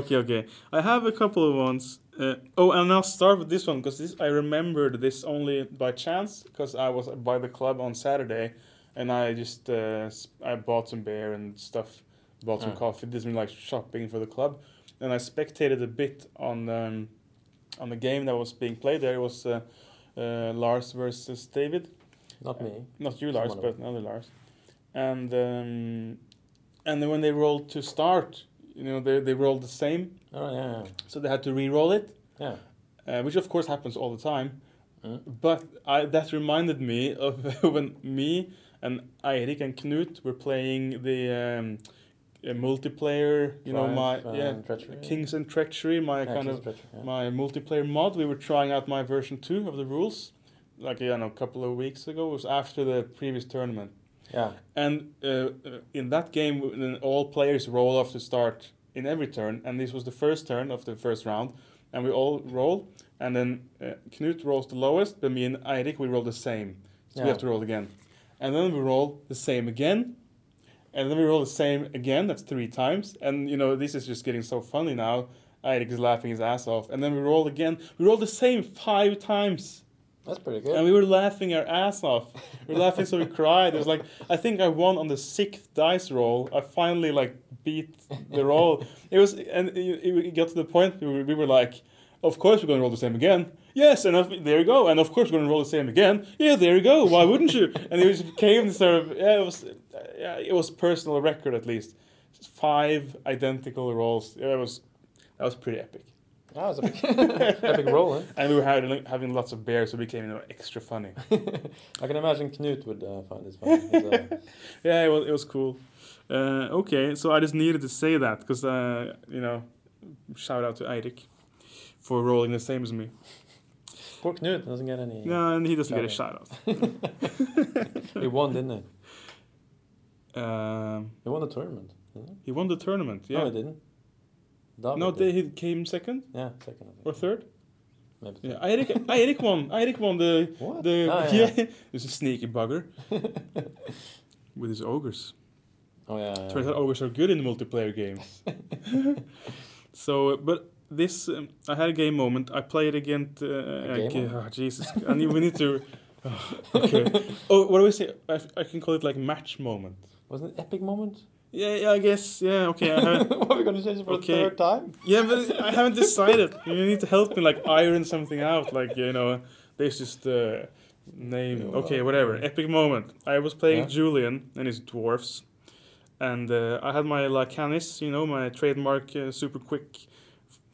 okay, okay. I have a couple of ones. Uh, oh, and I'll start with this one because this I remembered this only by chance because I was by the club on Saturday, and I just uh, I bought some beer and stuff, bought some ah. coffee. This was like shopping for the club, and I spectated a bit on um, on the game that was being played there. It was uh, uh, Lars versus David. Not me. Uh, not you, Lars, but another Lars. And um, and then when they rolled to start, you know, they they rolled the same. Oh, yeah. yeah. So they had to re-roll it. Yeah. Uh, which, of course, happens all the time. Mm. But I that reminded me of when me and Eirik and Knut were playing the um, uh, multiplayer, you Triumph know, my and yeah, treachery. Kings and Treachery, my yeah, kind Kings of treachery, yeah. my multiplayer mod. We were trying out my version two of the rules, like you know, a couple of weeks ago. It was after the previous tournament. Yeah. And uh, in that game, all players roll off to start in every turn, and this was the first turn of the first round, and we all roll, and then uh, Knut rolls the lowest, but me and Eirik, we roll the same. So yeah. we have to roll again. And then we roll the same again, and then we roll the same again, that's three times, and you know, this is just getting so funny now, Eirik is laughing his ass off, and then we roll again, we roll the same five times. That's pretty good. And we were laughing our ass off. We were laughing so we cried. It was like, I think I won on the sixth dice roll. I finally like beat the roll. It was, and it, it got to the point where we were like, of course we're going to roll the same again. Yes, and of, there you go. And of course we're going to roll the same again. Yeah, there you go. Why wouldn't you? And it just became sort of, yeah, it was, yeah, it was personal record at least. Just five identical rolls. Yeah, it was, that was pretty epic. That was a big, epic roll, eh? And we were having, having lots of beer, so it became you know, extra funny. I can imagine Knut would uh, find this funny. Uh... yeah, it was, it was cool. Uh, okay, so I just needed to say that, because, uh, you know, shout out to Eirik for rolling the same as me. Poor Knut doesn't get any... No, and he doesn't get a shout out. He won, didn't he? Um, he won the tournament, didn't he? He won the tournament, yeah. No, he didn't. David no, they, he came second. Yeah, second. Or third. Maybe. Yeah, Eirik, Eirik won. Eirik won the what? the ah, yeah. yeah. He's a sneaky bugger with his ogres. Oh yeah. yeah Turns yeah. out ogres are good in multiplayer games. So, but this um, I had a game moment. I played again. Uh, okay, oh, Jesus, I need, we need to. Oh, okay. Oh, what do we say? I, I can call it like match moment. Wasn't it epic moment? Yeah, yeah, I guess. Yeah, okay. I what, are we going to change it for okay. the third time? Yeah, but I haven't decided. You need to help me, like, iron something out. Like, you know, there's just the uh, name. Yeah, well, okay, whatever. Epic moment. I was playing yeah. Julian and his dwarfs. And uh, I had my Lacanis, you know, my trademark uh, super quick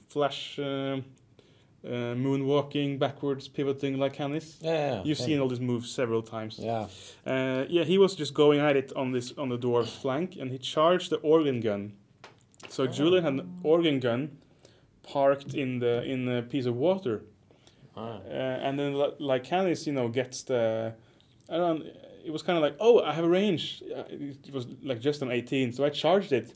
flash uh, uh, moonwalking, backwards pivoting Lacanis. Yeah, yeah, You've yeah. seen all these moves several times. Yeah. Uh, yeah, he was just going at it on this on the dwarf flank, and he charged the organ gun. So oh. Julian had an organ gun parked in the in a piece of water, ah. uh, and then Lycanis, you know, gets the. I don't. It was kind of like, oh, I have a range. It was like just an eighteen, so I charged it,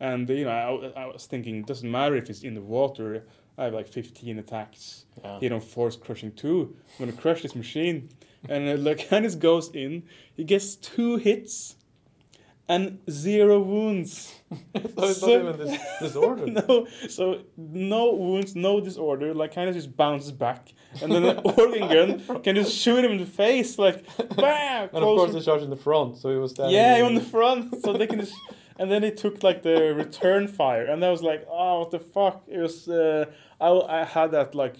and you know, I, I was thinking, it doesn't matter if it's in the water. I have like fifteen attacks. Yeah. He don't force crushing two. I'm gonna crush this machine. And uh, Lacanis goes in. He gets two hits and zero wounds. so it's so, not even this disorder. No, so no wounds, no disorder. Lacanis just bounces back, and then the organ gun can just shoot him in the face, like bam. And of course, they charge in the front, so he was standing. Yeah, in the front, so they can just. And then it took like the return fire, and I was like, "Oh, what the fuck!" It was. Uh, I I had that like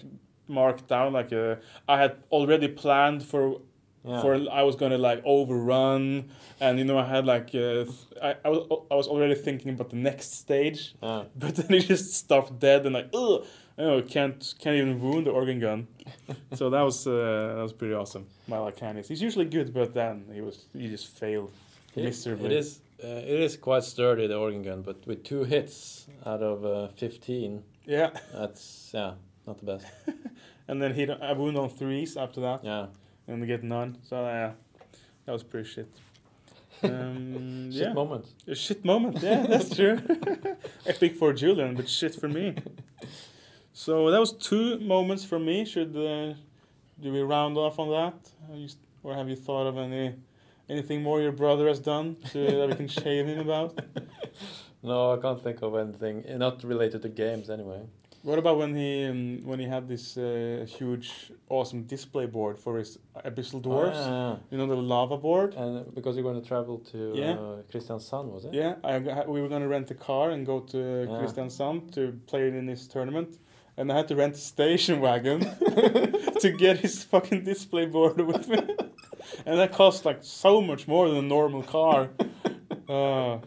marked down, like uh, I had already planned for, yeah. for I was gonna like overrun, and you know I had like uh, I I was I was already thinking about the next stage, yeah. but then it just stopped dead and like ugh, you know, can't can't even wound the organ gun, so that was uh, that was pretty awesome. My Lacanis, he's usually good, but then he was he just failed it, miserably. It is. Uh, it is quite sturdy, the organ gun, but with two hits out of uh, fifteen, yeah, that's yeah, not the best. And then hit a wound on threes after that, yeah, and we get none. So yeah, uh, that was pretty shit. Um, shit yeah. moment. A shit moment. Yeah, that's true. Epic for Julian, but shit for me. So that was two moments for me. Should uh, do we round off on that, or have you thought of any? Anything more your brother has done to, that we can shame him about? No, I can't think of anything. Not related to games, anyway. What about when he um, when he had this uh, huge, awesome display board for his Abyssal Dwarfs? Oh, yeah, yeah. You know, the lava board? And because you're going to travel to yeah. uh, Kristiansand, was it? Yeah, I, we were going to rent a car and go to yeah. Kristiansand to play in this tournament. And I had to rent a station wagon to get his fucking display board with me. And that cost like so much more than a normal car. Uh,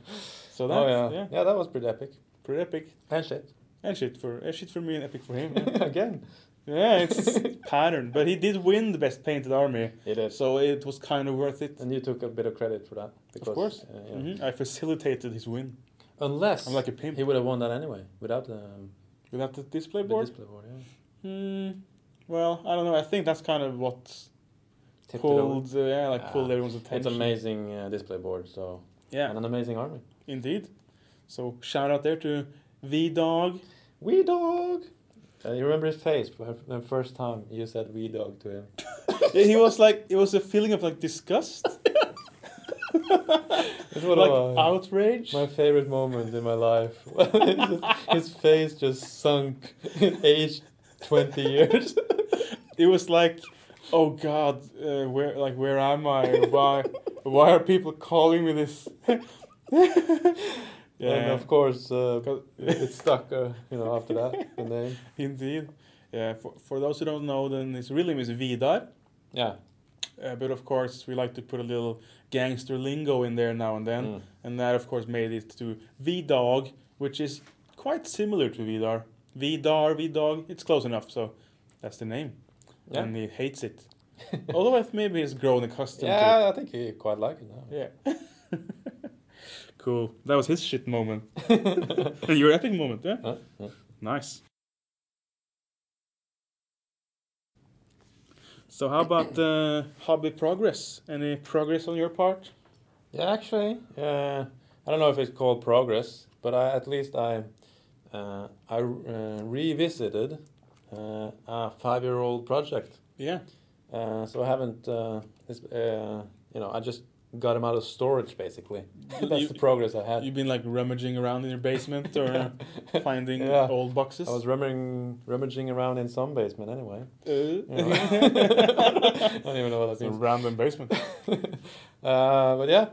so that, oh, yeah. yeah, yeah, that was pretty epic. Pretty epic. And shit. And shit for and shit for me and epic for him. Yeah. Again, Yeah, it's pattern. But he did win the best painted army. He did. So it was kind of worth it. And you took a bit of credit for that. Because, of course. Uh, yeah. mm-hmm. I facilitated his win. Unless I'm like a pimp. He would have won that anyway. Without the... Um, without the display board? The display board, yeah. Mm, well, I don't know. I think that's kind of what... Tipped pulled, uh, yeah, like uh, pulled everyone's attention. It's an amazing uh, display board, so... Yeah. And an amazing army. Indeed. So, shout out there to V-Dog. V-Dog! Uh, you remember his face for the first time you said V-Dog to him. Yeah, he was like, it was a feeling of like disgust. It's what like I, outrage. My favorite moment in my life. His face just sunk in age twenty years. It was like, oh God, uh, where like where am I? Why why are people calling me this? Yeah. And of course, uh, it stuck, uh, you know, after that, the name. Indeed. Yeah, for, for those who don't know, then his real name is Vidar. Yeah. Uh, but of course, we like to put a little gangster lingo in there now and then. Mm. And that, of course, made it to V-Dog, which is quite similar to Vidar. Vidar, V-Dog, it's close enough, so that's the name. Yeah. And he hates it. Although I maybe he's grown accustomed yeah, to it. Yeah, I think he quite likes it now. Yeah. Cool. That was his shit moment. Your epic moment, yeah? Huh? Huh? Nice. So how about uh, hobby progress? Any progress on your part? Yeah, actually. Uh, I don't know if it's called progress, but I, at least I uh, I uh, revisited uh, a five-year-old project. Yeah. Uh, so I haven't, uh, uh, you know, I just... got him out of storage, basically. That's you, the progress I had. You've been, like, rummaging around in your basement or finding yeah. old boxes? I was rummaging, rummaging around in some basement, anyway. Uh. You know. I don't even know what that it's means. A random basement. uh, but, yeah,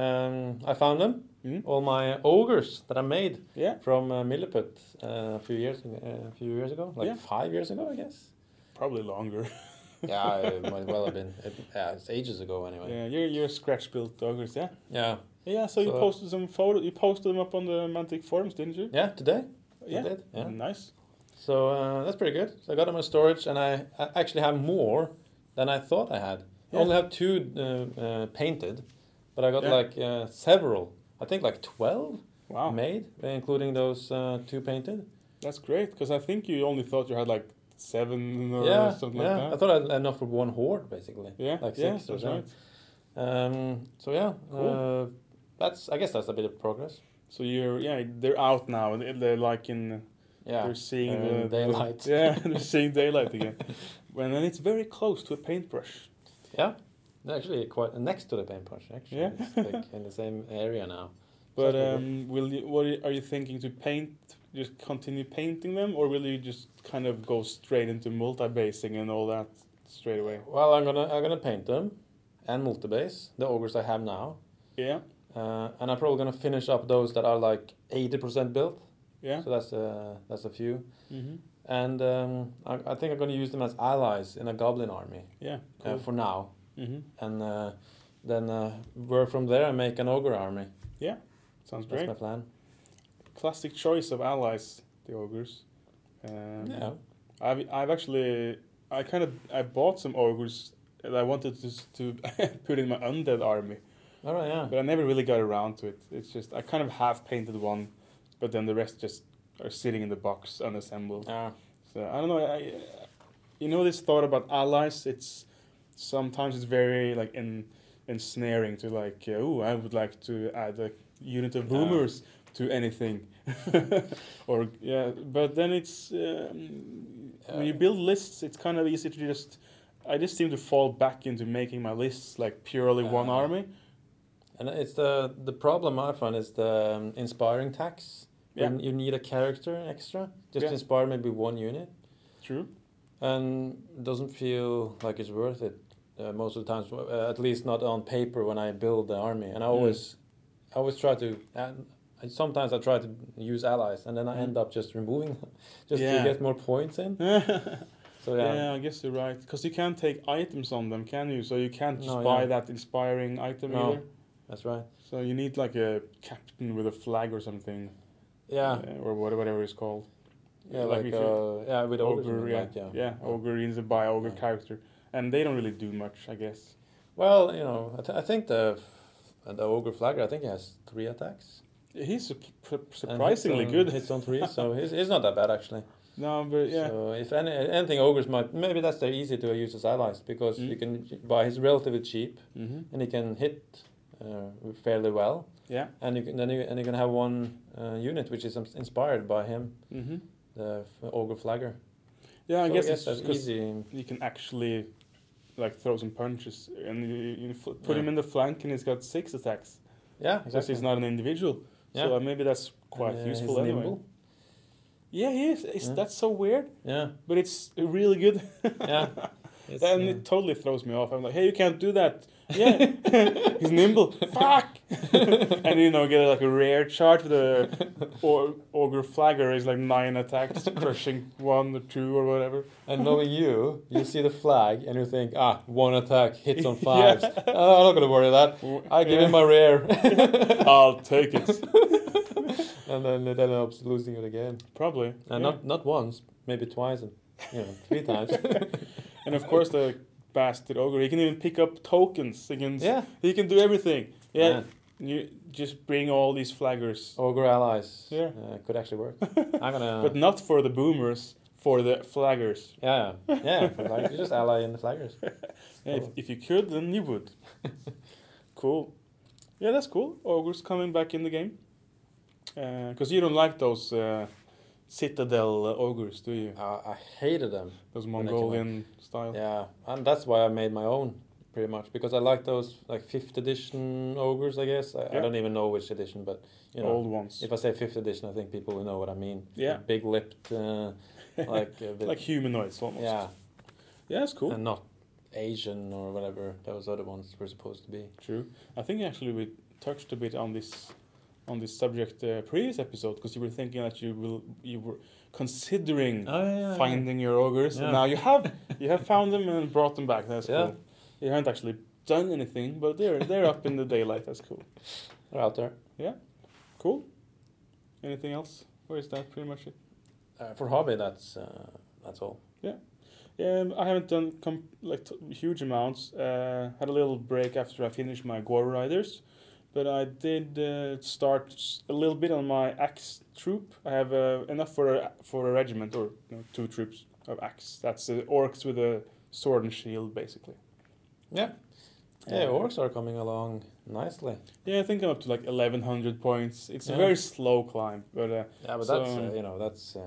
um, I found them. Mm-hmm. All my ogres that I made yeah. from uh, Milliput uh, a few years uh, a few years ago. Like, yeah. five years ago, I guess. Probably longer. Yeah, it might well have been. It, yeah, it's ages ago anyway. Yeah, you're you're scratch built ogres, yeah. Yeah. Yeah. So, so you posted some photos. You posted them up on the Mantic forums, didn't you? Yeah, today. Yeah. I did. Yeah. Nice. So uh, that's pretty good. So I got them in storage, and I, I actually have more than I thought I had. Yeah. I only have two uh, uh, painted, but I got yeah. like uh, several. I think like twelve. Wow. Made, including those uh, two painted. That's great, because I think you only thought you had like. Seven or yeah, something yeah. like that. I thought I had enough for one horde, basically. Yeah, like six yeah, or something. Right. Um, so yeah, cool. uh, that's I guess that's a bit of progress. So you're yeah, they're out now. They're like in yeah, they're seeing uh, the, daylight. The, yeah, they're seeing daylight again. And then it's very close to a paintbrush. Yeah, actually quite next to the paintbrush. Actually, yeah. It's like in the same area now. But so um, will you? What are you thinking to paint? Just continue painting them, or will you just kind of go straight into multi-basing and all that straight away? Well, I'm gonna I'm gonna paint them, and multi-base the ogres I have now. Yeah. Uh, and I'm probably gonna finish up those that are like eighty percent built. Yeah. So that's uh that's a few. Mm-hmm. And um, I, I think I'm gonna use them as allies in a goblin army. Yeah. Cool. Uh, for now. Mm-hmm. And uh, then uh, work from there and make an ogre army. Yeah. Sounds great. That's my plan. Classic choice of allies, the ogres. Um, yeah. I've I've actually I kind of I bought some ogres that I wanted to to put in my undead army. All right, yeah. But I never really got around to it. It's just I kind of half painted one, but then the rest just are sitting in the box unassembled. Yeah. So I don't know. I, you know this thought about allies. It's sometimes it's very like en, ensnaring to like. Oh, I would like to add a unit of boomers. Yeah. To anything, or yeah, but then it's um, uh, when you build lists, it's kind of easy to just. I just seem to fall back into making my lists like purely uh, one army, and it's the the problem I find is the um, inspiring tax. Yeah. When you need a character extra, just yeah. inspire maybe one unit. True, and it doesn't feel like it's worth it uh, most of the times. Uh, at least not on paper when I build the army, and I always, mm. I always try to. Uh, Sometimes I try to use allies, and then I end up just removing them, just yeah. to get more points in. So yeah. yeah, I guess you're right. Because you can't take items on them, can you? So you can't just no, buy yeah. that inspiring item no. either. That's right. So you need like a captain with a flag or something. Yeah. Uh, or whatever it's called. Yeah, like, like uh, yeah, with ogre. Yeah, like, yeah. yeah, ogre is a by ogre yeah. character, and they don't really do much, I guess. Well, you know, I, th I think the the ogre flagger, I think he has three attacks. He's su surprisingly hits on, good. Hits on three, so he's he's not that bad actually. No, but yeah. So if any anything, ogres might maybe that's the easy to use as allies because mm. you can buy his relatively cheap, mm -hmm. and he can hit uh, fairly well. Yeah, and you can then you and you can have one uh, unit which is inspired by him, mm -hmm. the ogre flagger. Yeah, I so guess, guess it's that's easy. You can actually like throw some punches and you, you put yeah. him in the flank and he's got six attacks. Yeah, exactly. Because he's not an individual. Yeah. So uh, maybe that's quite and, uh, useful anyway. Nimble. Yeah, he is. It's, yeah. That's so weird. Yeah. But it's really good. yeah. It's, and yeah. it totally throws me off. I'm like, hey, you can't do that. Yeah. He's nimble. Fuck. And you know, get like a rare charge with the or ogre flagger is like nine attacks, crushing one or two or whatever. And knowing you, you see the flag and you think, ah, one attack hits on fives. yeah. oh, I'm not gonna worry about that. I give yeah. him my rare. I'll take it. And then it ended up losing it again. Probably. And yeah. not not once, maybe twice, and you know, three times. And of course, the bastard ogre, he can even pick up tokens. He can, yeah. he can do everything. Yeah. yeah. You just bring all these flaggers. Ogre allies. Yeah. Uh, could actually work. I'm gonna. But not for the boomers, for the flaggers. Yeah. Yeah. Like, you just ally in the flaggers. Yeah, cool. if, if you could, then you would. Cool. Yeah, that's cool. Ogres coming back in the game. Because uh, you don't like those uh, citadel uh, ogres, do you? Uh, I hated them. Those Mongolian style. Yeah, and that's why I made my own, pretty much. Because I like those like fifth edition ogres, I guess. I, yeah. I don't even know which edition, but you know, old ones. If I say fifth edition, I think people will know what I mean. Yeah. Big lipped, uh, like a bit like humanoids almost. Yeah. Yeah, it's cool. And not Asian or whatever those other ones were supposed to be. True. I think actually we touched a bit on this. on this subject uh, previous episode, because you were thinking that you will you were considering oh, yeah, yeah, finding yeah. your ogres, yeah. and now you have you have found them and brought them back. That's yeah. cool. You haven't actually done anything, but they're they're up in the daylight. That's cool. They're out there. Yeah, cool. Anything else? Or is that pretty much it? Uh, for hobby, that's uh, that's all. Yeah, yeah. Um, I haven't done comp like t huge amounts. Uh, had a little break after I finished my Gore Riders. But I did uh, start a little bit on my axe troop. I have uh, enough for a, for a regiment or you know, two troops of axe. That's uh, orcs with a sword and shield, basically. Yeah. Yeah, orcs are coming along nicely. Yeah, I think I'm up to like eleven hundred points. It's yeah. a very slow climb, but uh, yeah, but so that's uh, you know that's uh,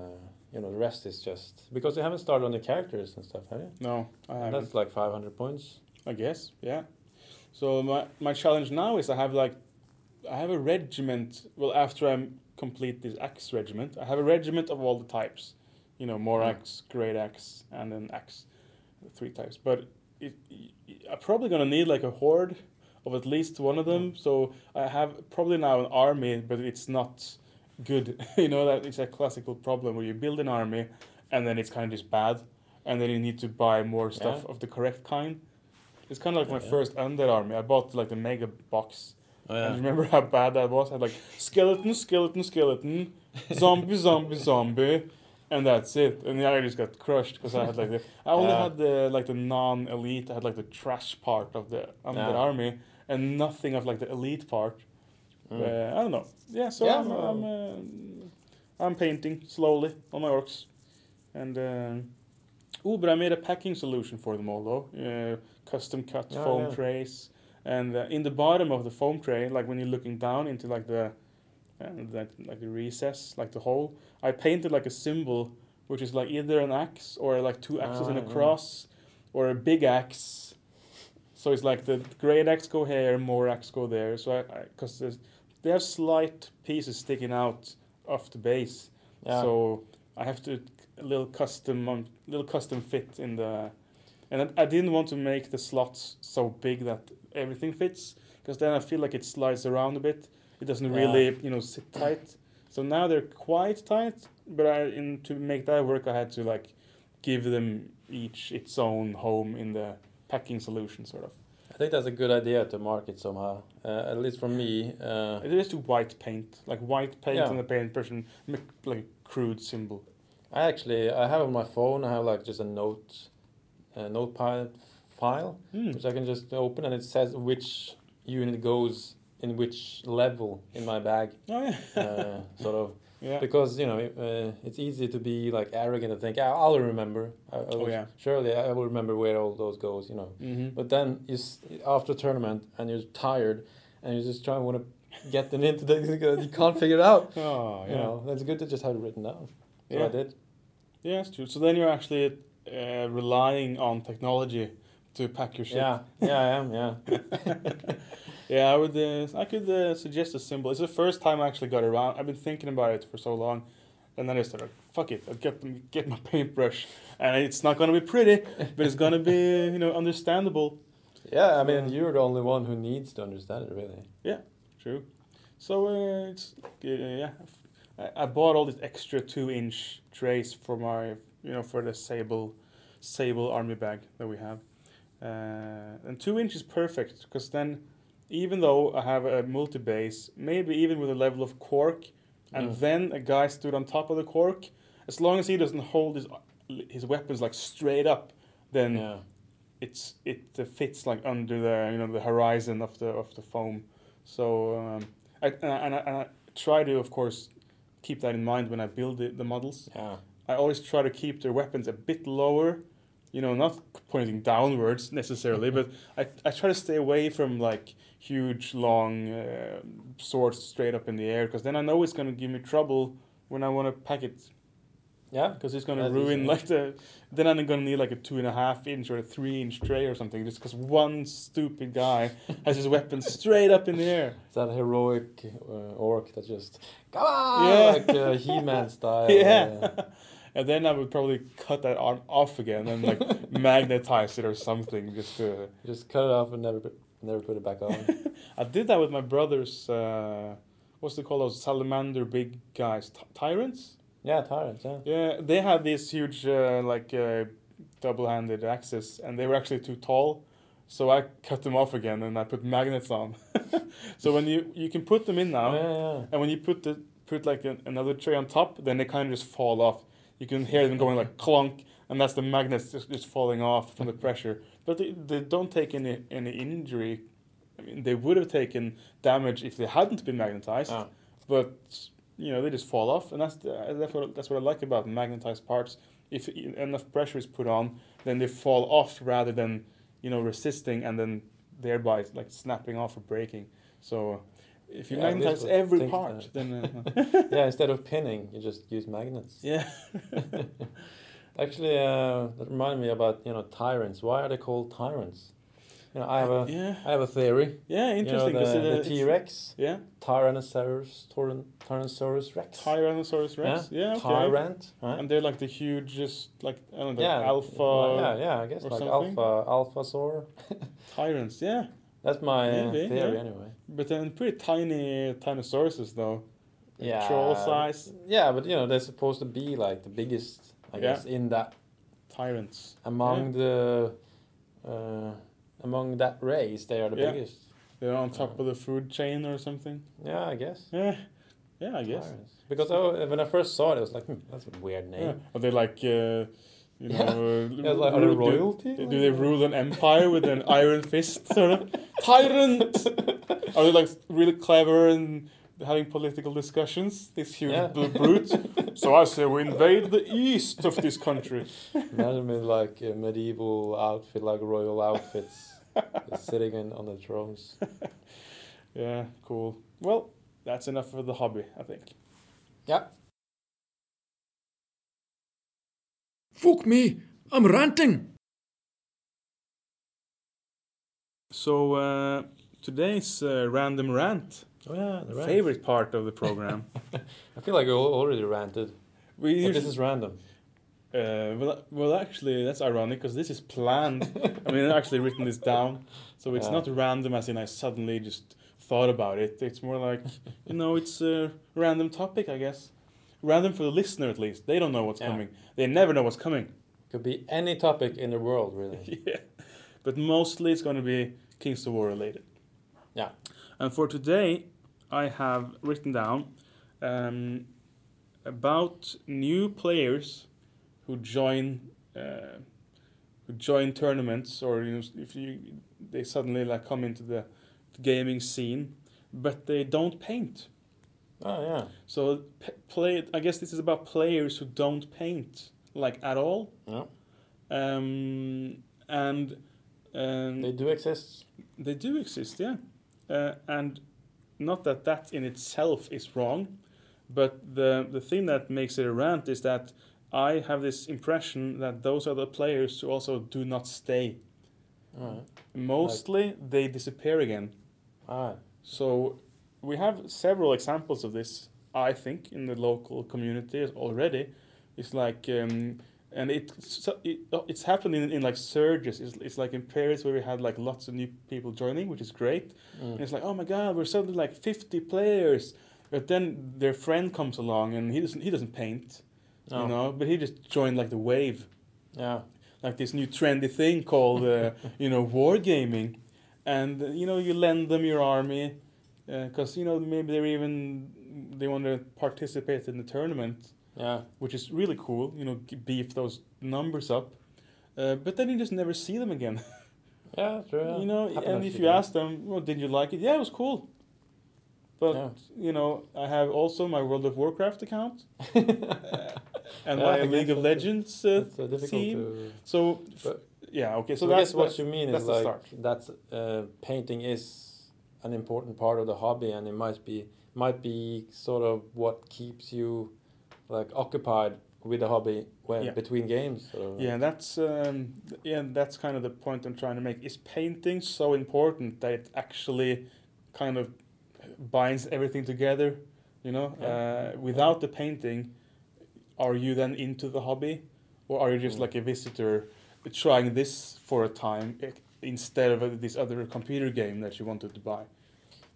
you know the rest is just because you haven't started on the characters and stuff, have you? No, I haven't. That's like five hundred points, I guess. Yeah. So my, my challenge now is I have like, I have a regiment, well after I complete this axe regiment, I have a regiment of all the types. You know, more mm. axe, great axe, and then axe, three types. But it, it, I'm probably going to need like a horde of at least one of them. Mm. So I have probably now an army, but it's not good. You know, that it's a classical problem where you build an army and then it's kind of just bad. And then you need to buy more stuff yeah. of the correct kind. It's kind of like my yeah. first undead army. I bought like the mega box. Oh, yeah. And remember how bad that was? I had like skeleton, skeleton, skeleton, zombie, zombie, zombie, and that's it. And the I just got crushed because I had like the I only yeah. had the like the non-elite. I had like the trash part of the undead yeah. army and nothing of like the elite part. Mm. Uh, I don't know. Yeah, so yeah, I'm no. I'm, uh, I'm painting slowly on my orcs, and uh, oh, but I made a packing solution for them all though. Uh, custom cut oh, foam yeah. trays, and uh, in the bottom of the foam tray, like when you're looking down into like the uh, that, like the recess, like the hole, I painted like a symbol which is like either an axe or like two axes oh, and a yeah. cross or a big axe. So it's like the great axe go here, more axe go there. So because I, I, they have slight pieces sticking out off the base, yeah. so I have to a little custom um, little custom fit in the. And I didn't want to make the slots so big that everything fits, because then I feel like it slides around a bit. It doesn't yeah. really, you know, sit tight. So now they're quite tight, but I, in, to make that work, I had to like give them each its own home in the packing solution, sort of. I think that's a good idea to mark it somehow. Uh, at least for me, uh, it is to white paint, like white paint yeah. and the paint brush, like a crude symbol. I actually I have on my phone. I have like just a note, a notepad file, mm. which I can just open, and it says which unit goes in which level in my bag. Oh yeah. uh, sort of. Yeah. Because you know it, uh, it's easy to be like arrogant and think I'll remember. I, I oh was, yeah. Surely I will remember where all those goes. You know. Mm-hmm. But then you s- after tournament and you're tired and you just try and want to get them into the you can't figure it out. Oh yeah. You know, that's good to just have it written down. So yeah. I did. Yeah, that's true. So then you're actually uh, relying on technology to pack your shit. Yeah, yeah, I am. Yeah. Yeah, I would. Uh, I could uh, suggest a symbol. It's the first time I actually got around. I've been thinking about it for so long, and then I started. Fuck it! I get get my paintbrush, and it's not gonna be pretty, but it's gonna be you know understandable. Yeah, I mean um, you're the only one who needs to understand it, really. Yeah, true. So uh, it's uh, yeah. I, I bought all these extra two-inch trays for my you know for the sable, sable army bag that we have, uh, and two inch is perfect because then. Even though I have a multi-base, maybe even with a level of cork, and mm. then a guy stood on top of the cork, as long as he doesn't hold his his weapons like straight up, then yeah. it's it fits like under the you know the horizon of the of the foam. So um, I, and I and I try to of course keep that in mind when I build the, the models. Yeah. I always try to keep their weapons a bit lower, you know, not pointing downwards necessarily, but I I try to stay away from like. Huge long uh, swords straight up in the air because then I know it's gonna give me trouble when I want to pack it. Yeah, because it's gonna ruin easy. Like the. Then I'm gonna need like a two and a half inch or a three inch tray or something just because one stupid guy has his weapon straight up in the air. It's that heroic uh, orc that just come on, yeah. like uh, He-Man style. Yeah. Uh, and then I would probably cut that arm off again and like magnetize it or something just to just cut it off and never. Never put it back on. I did that with my brother's, uh, what's they call those salamander big guys? T- tyrants? Yeah, tyrants, yeah. Yeah, they had these huge, uh, like, uh, double-handed axes, and they were actually too tall, so I cut them off again, and I put magnets on. So when you, you can put them in now, yeah, yeah. and when you put, the, put like, an, another tray on top, then they kind of just fall off. You can hear them going, like, clonk, and that's the magnets just, just falling off from the pressure. But they, they don't take any any injury. I mean, they would have taken damage if they hadn't been magnetized. Oh. But you know, they just fall off, and that's the, that's what that's what I like about magnetized parts. If enough pressure is put on, then they fall off rather than you know resisting and then thereby like snapping off or breaking. So if you yeah, magnetize every part, then uh, yeah, instead of pinning, you just use magnets. Yeah. Actually, uh, that reminded me about you know tyrants. Why are they called tyrants? You know, I have a yeah. I have a theory. Yeah, interesting. You know, the, the, the T-Rex. Yeah. Tyrannosaurus, Tyrann- Tyrannosaurus Rex. Tyrannosaurus Rex. Yeah. yeah okay. Tyrant. Right? And they're like the hugest, like I don't know, yeah, alpha. Yeah, yeah, I guess like something. alpha, alphasaur. Tyrants. Yeah. That's my Maybe, theory yeah. anyway. But then pretty tiny tyrannosauruses though. Yeah. Troll size. Yeah, but you know they're supposed to be like the biggest. I yeah. guess in that tyrants among yeah. the uh, among that race, they are the yeah. biggest. They're on top uh, of the food chain or something. Yeah, I guess. Yeah, yeah, I guess. Tyrants. Because I, when I first saw it, I was like, hmm, "That's a weird name." Yeah. Are they like, uh, you know, yeah. uh, like, are they royalty? Do, do they rule an empire with an iron fist? Sort of tyrant. Are they like really clever and? Having political discussions, this huge yeah. blue brute. So I say we invade the east of this country. Imagine with like a medieval outfit, like royal outfits, sitting in on the thrones. Yeah, cool. Well, that's enough for the hobby, I think. Yeah. Fuck me, I'm ranting. So uh, today's uh, random rant. Oh yeah, the favorite rant. Part of the program. I feel like we already ranted. We usually, this is random. Uh, well, well, actually, that's ironic because this is planned. I mean, I've actually written this down, so it's yeah. not random as in I suddenly just thought about it. It's more like you know, it's a random topic, I guess. Random for the listener, at least. They don't know what's yeah. coming. They never know what's coming. Could be any topic in the world, really. Yeah, but mostly it's going to be Kings of War related. Yeah. And for today, I have written down um, about new players who join uh, who join tournaments, or you know, if you they suddenly like come into the gaming scene, but they don't paint. Oh yeah. So p- play. I guess this is about players who don't paint like at all. Yeah. Um, and um, they do exist. They do exist. Yeah. Uh, and not that that in itself is wrong, but the the thing that makes it a rant is that I have this impression that those are the players who also do not stay. Right. Mostly like, they disappear again. Right. So we have several examples of this, I think, in the local communities already. It's like, um, and it, it it's happened in, in like surges. It's, it's like in Paris where we had like lots of new people joining, which is great. Mm. And it's like, oh my God, we're suddenly like fifty players. But then their friend comes along and he doesn't he doesn't paint, no. you know, but he just joined like the wave. Yeah. Like this new trendy thing called, uh, you know, wargaming. And, you know, you lend them your army because, uh, you know, maybe they're even, they want to participate in the tournament. Yeah. Which is really cool, you know, beef those numbers up. Uh, but then you just never see them again. Yeah, true. Yeah. You know, Happen and if you ask them, well, did you like it? Yeah, it was cool. But, yeah. you know, I have also my World of Warcraft account uh, and yeah, my League of Legends uh, team. To... So, but, yeah, okay. So, so that's what you mean is like that's uh, painting is an important part of the hobby, and it might be might be sort of what keeps you like occupied with the hobby when yeah. between games. So. Yeah, that's um, yeah, that's kind of the point I'm trying to make. Is painting so important that it actually kind of binds everything together, you know. Yeah. Uh, without yeah. the painting, are you then into the hobby, or are you just mm. like a visitor trying this for a time instead of this other computer game that you wanted to buy?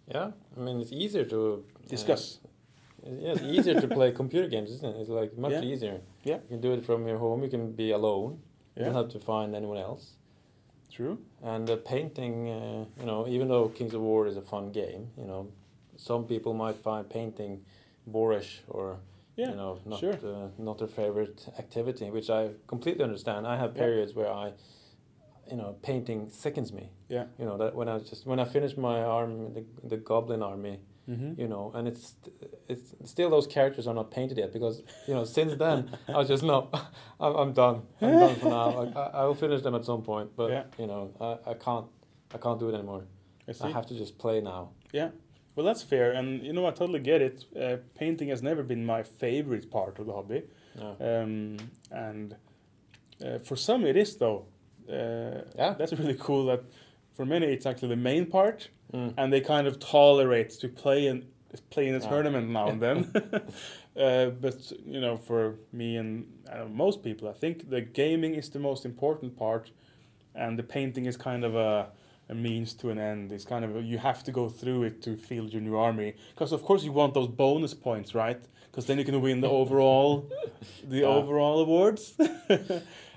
Yeah, I mean it's easier to uh, discuss. Yeah, it's easier to play computer games, isn't it? It's like much yeah. easier. Yeah, you can do it from your home. You can be alone. Yeah. You don't have to find anyone else. True. And the painting, uh, you know, even though Kings of War is a fun game, you know. Some people might find painting boorish or, yeah, you know, not sure. uh, not their favorite activity, which I completely understand. I have periods yeah. where I, you know, painting sickens me. Yeah. You know, that when I just when I finish my arm, the, the goblin army, mm-hmm. you know, and it's it's still those characters are not painted yet because, you know, since then, I was just, no, I'm, I'm done. I'm done for now. I, I will finish them at some point, but, yeah. you know, I, I can't I can't do it anymore. I, I have to just play now. Yeah. Well, that's fair, and you know I totally get it. Uh, painting has never been my favorite part of the hobby, no. um, and uh, for some it is though. Uh, yeah, that's really cool. That for many it's actually the main part, mm. and they kind of tolerate to play and play in a yeah. tournament now and then. uh, but you know, for me and I don't know, most people, I think the gaming is the most important part, and the painting is kind of a. A means to an end. It's kind of you have to go through it to field your new army because of course you want those bonus points, right? Because then you can win the overall, the yeah. overall awards.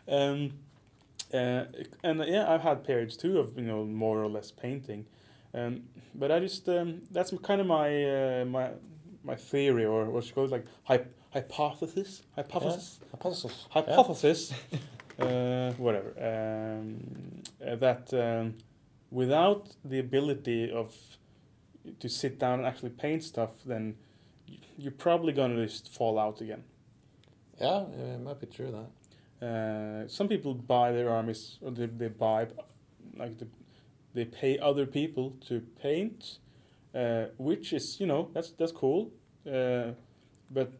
um, uh, and yeah, I've had periods too of you know more or less painting, um, but I just um, that's kind of my uh, my my theory or what you call it like hy- hypothesis, hypothesis, yeah. hypothesis, hypothesis, yeah. uh, whatever. Um, uh, that. Um, Without the ability of to sit down and actually paint stuff, then you're probably gonna just fall out again. Yeah, it might be true that. Uh, some people buy their armies, or they they buy, like the, they pay other people to paint, uh, which is you know that's that's cool, uh, but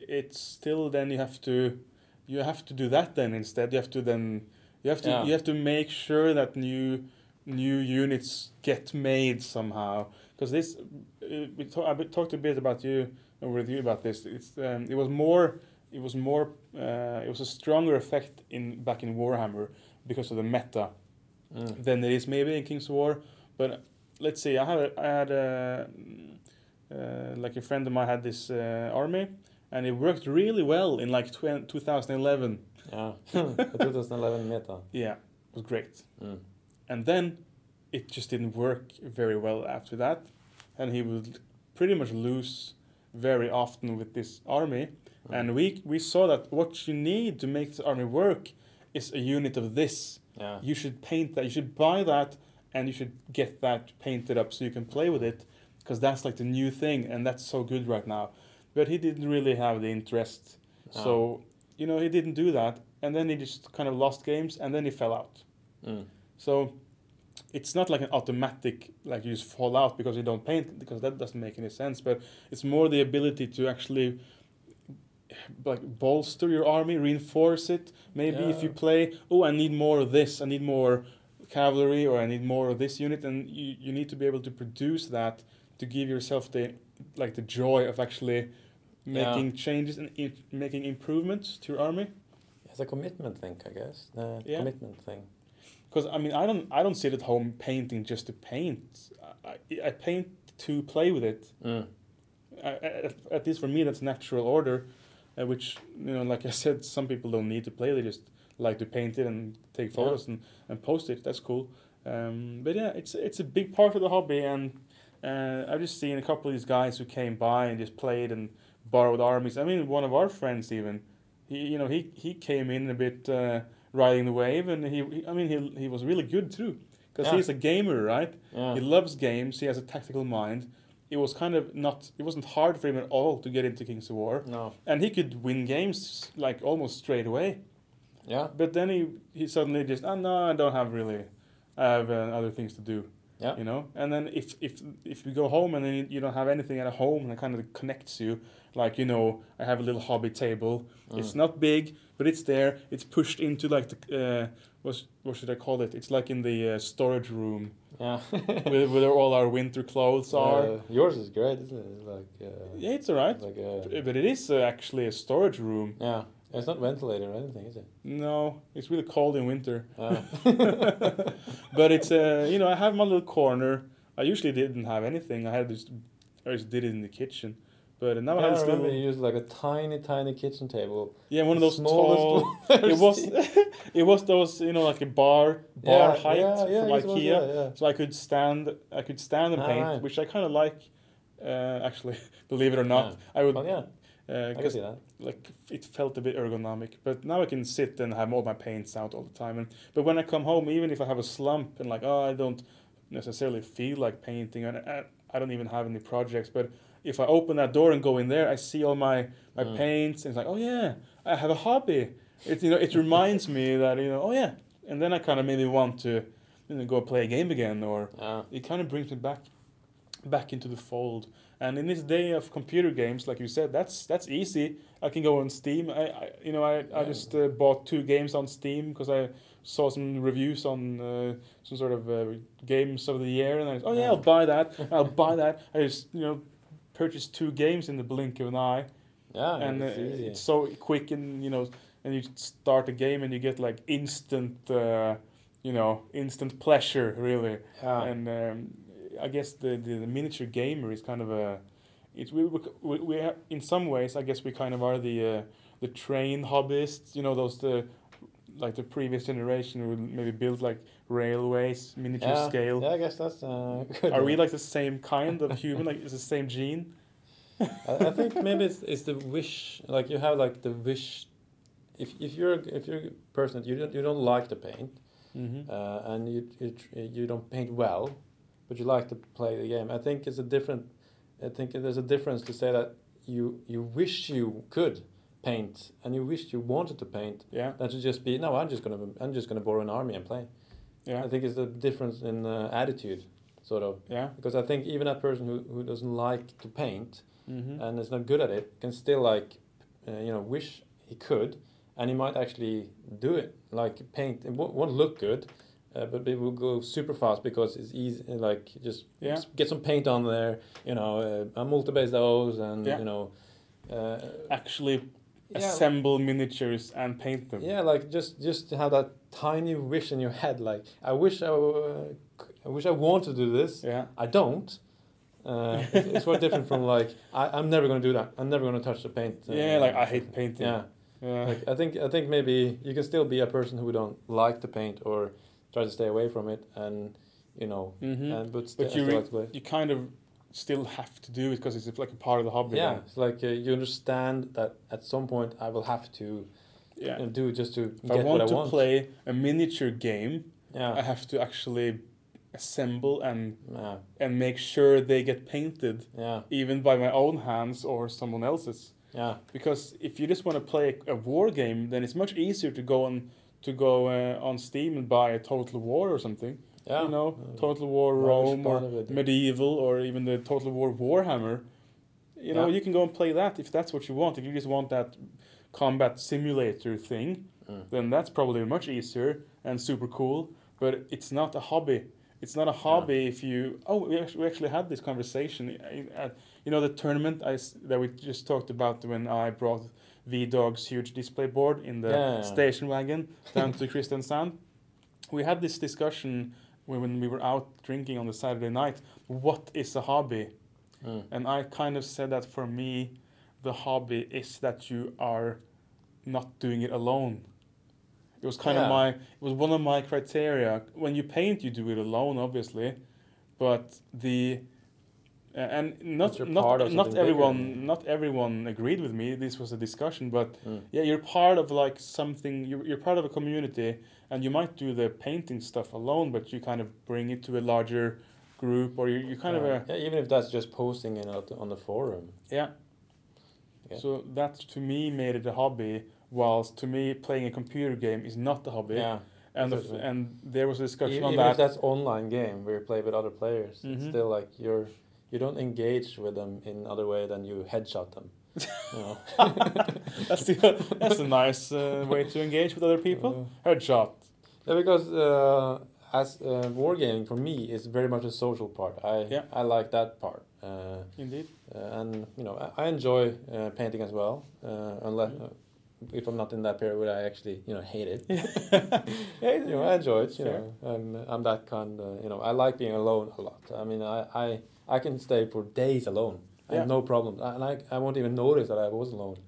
it's still then you have to you have to do that then instead you have to then you have to yeah. you have to make sure that new New units get made somehow because this uh, we talk, I talked a bit about you uh, with you about this. It's um, it was more it was more uh, it was a stronger effect in back in Warhammer because of the meta mm. than it is maybe in Kings of War. But let's see, I had a, I had a, uh, like a friend of mine had this uh, army and it worked really well in like twenty eleven. Yeah, twenty eleven meta. Yeah, it was great. Mm. And then it just didn't work very well after that. And he would pretty much lose very often with this army. Okay. And we we saw that what you need to make the army work is a unit of this. Yeah. You should paint that. You should buy that, and you should get that painted up so you can play with it, because that's like the new thing, and that's so good right now. But he didn't really have the interest. Ah. So, you know, he didn't do that. And then he just kind of lost games, and then he fell out. Mm. So it's not like an automatic, like you just fall out because you don't paint, because that doesn't make any sense. But it's more the ability to actually like bolster your army, reinforce it. Maybe yeah. if you play, oh, I need more of this, I need more cavalry, or I need more of this unit, and you, you need to be able to produce that to give yourself the like the joy of actually making yeah. changes and I- making improvements to your army. It's a commitment thing, I guess. The yeah. commitment thing. Because I mean, I don't, I don't sit at home painting just to paint. I, I paint to play with it. Mm. I, I, at least for me, that's natural order, uh, which, you know, like I said, some people don't need to play. They just like to paint it and take photos yeah. and, and post it. That's cool. Um, but yeah, it's it's a big part of the hobby, and uh, I've just seen a couple of these guys who came by and just played and borrowed armies. I mean, one of our friends even. He, you know, he, he came in a bit uh, riding the wave, and he, he I mean, he he was really good too, because yeah. he's a gamer, right? Yeah. He loves games. He has a tactical mind. It was kind of not, it wasn't hard for him at all to get into Kings of War. No. And he could win games like almost straight away. Yeah. But then he, he suddenly just, oh no, I don't have really, I have uh, other things to do. Yeah. You know, and then if if if you go home and then you, you don't have anything at home, and it kind of connects you. Like, you know, I have a little hobby table. Mm. It's not big, but it's there. It's pushed into like the uh, what what should I call it? It's like in the uh, storage room. Yeah. where, where all our winter clothes are. Uh, yours is great, isn't it? It's like uh, yeah, it's alright. Like a... But it is uh, actually a storage room. Yeah. It's not ventilated or anything, is it? No, it's really cold in winter. Ah. But it's, uh, you know, I have my little corner. I usually didn't have anything. I had just, I just did it in the kitchen. But now yeah, I have this I remember little, you used like a tiny, tiny kitchen table. Yeah, one of those tall. it was, it was those, you know, like a bar, bar yeah, height yeah, yeah, from IKEA. Was, yeah, yeah. So I could stand, I could stand and ah, paint, right. which I kind of like. Uh, actually, believe it or not, yeah. I would. Well, yeah. Uh, I can see that. Like it felt a bit ergonomic, but now I can sit and have all my paints out all the time. And but when I come home, even if I have a slump and like oh I don't necessarily feel like painting, and I, I don't even have any projects, but if I open that door and go in there, I see all my my mm. paints, and it's like oh yeah, I have a hobby. It you know it reminds me that you know oh yeah, and then I kind of maybe want to you know go play a game again, or yeah. it kind of brings me back back into the fold. And in this day of computer games, like you said, that's that's easy. I can go on Steam. I, I you know, I, I just uh, bought two games on Steam because I saw some reviews on uh, some sort of uh, games of the year, and I was, oh yeah, I'll buy that. I'll buy that. I just you know, purchased two games in the blink of an eye. Yeah, and it's, uh, easy. It's so quick, and you know, and you start a game and you get like instant, uh, you know, instant pleasure really, yeah. and. Um, I guess the, the, the miniature gamer is kind of a, it's we we, we have, in some ways I guess we kind of are the uh, the train hobbyists, you know those the like the previous generation who maybe built like railways miniature yeah. scale. Yeah, I guess that's. Uh, good are one. We like the same kind of human? Like it's the same gene? I, I think maybe it's it's the wish. Like you have like the wish. If if you're if you're a person you don't you don't like to paint, mm-hmm. uh, and you you you don't paint well. But you like to play the game. I think it's a different. I think there's a difference to say that you you wish you could paint and you wish you wanted to paint. Yeah. That should just be no. I'm just gonna I'm just gonna borrow an army and play. Yeah. I think it's the difference in uh, attitude, sort of. Yeah. Because I think even a person who, who doesn't like to paint mm-hmm. and is not good at it can still like, uh, you know, wish he could, and he might actually do it. Like paint, it won't, won't look good. Uh, but it will go super fast because it's easy, like, just yeah. get some paint on there, you know, uh, multi-base those and, yeah. you know... Uh, Actually yeah. assemble miniatures and paint them. Yeah, like, just, just have that tiny wish in your head, like, I wish I, uh, I, wish I want to do this, yeah. I don't. Uh, it's, it's quite different from, like, I, I'm never going to do that, I'm never going to touch the paint. Uh, yeah, like, I hate painting. Yeah, yeah. Like, I think I think maybe you can still be a person who don't like to paint or... try to stay away from it, and you know, mm-hmm. and but, st- but you, re- like you kind of still have to do it because it's like a part of the hobby. Yeah, then. It's like uh, you understand that at some point I will have to yeah. do just to if get I what I want. If I want to play a miniature game, yeah. I have to actually assemble and yeah. and make sure they get painted, yeah. even by my own hands or someone else's. Yeah. Because if you just want to play a, a war game, then it's much easier to go on to go uh, on Steam and buy a Total War or something. Yeah. You know, Total War Rome or it, yeah. Medieval or even the Total War Warhammer. You know, yeah. you can go and play that if that's what you want. If you just want that combat simulator thing, mm. then that's probably much easier and super cool. But it's not a hobby. It's not a hobby yeah. if you... Oh, we actually, we actually had this conversation. At, you know, the tournament I, that we just talked about when I brought V-Dog's huge display board in the yeah. station wagon down to Kristiansand. We had this discussion... when we were out drinking on the Saturday night, what is a hobby? Mm. And I kind of said that for me, the hobby is that you are not doing it alone. It was kind yeah. of my, it was one of my criteria. When you paint, you do it alone, obviously, but the uh, and not not not everyone bigger. not everyone agreed with me. This was a discussion, but mm. yeah, you're part of like something. You're you're part of a community. And you might do the painting stuff alone, but you kind of bring it to a larger group, or you you kind uh, of a yeah, even if that's just posting it out on the forum. Yeah. yeah. So that to me made it a hobby, whilst to me playing a computer game is not a hobby. Yeah. And the, and there was a discussion even on that. Even if that's online game where you play with other players, mm-hmm. it's still like you're you don't engage with them in other way than you headshot them. No. that's the, that's a nice uh, way to engage with other people. Headshot. Yeah, because uh, as uh, wargaming for me is very much a social part. I yeah. I like that part. Uh, Indeed. Uh, and you know I, I enjoy uh, painting as well. Uh, unless uh, if I'm not in that period where I actually you know hate it. yeah, you know I enjoy it. You Fair. know I'm I'm that kind. Of, you know I like being alone a lot. I mean I I, I can stay for days alone. I yeah. have no problem. I, like, I won't even notice that I was alone.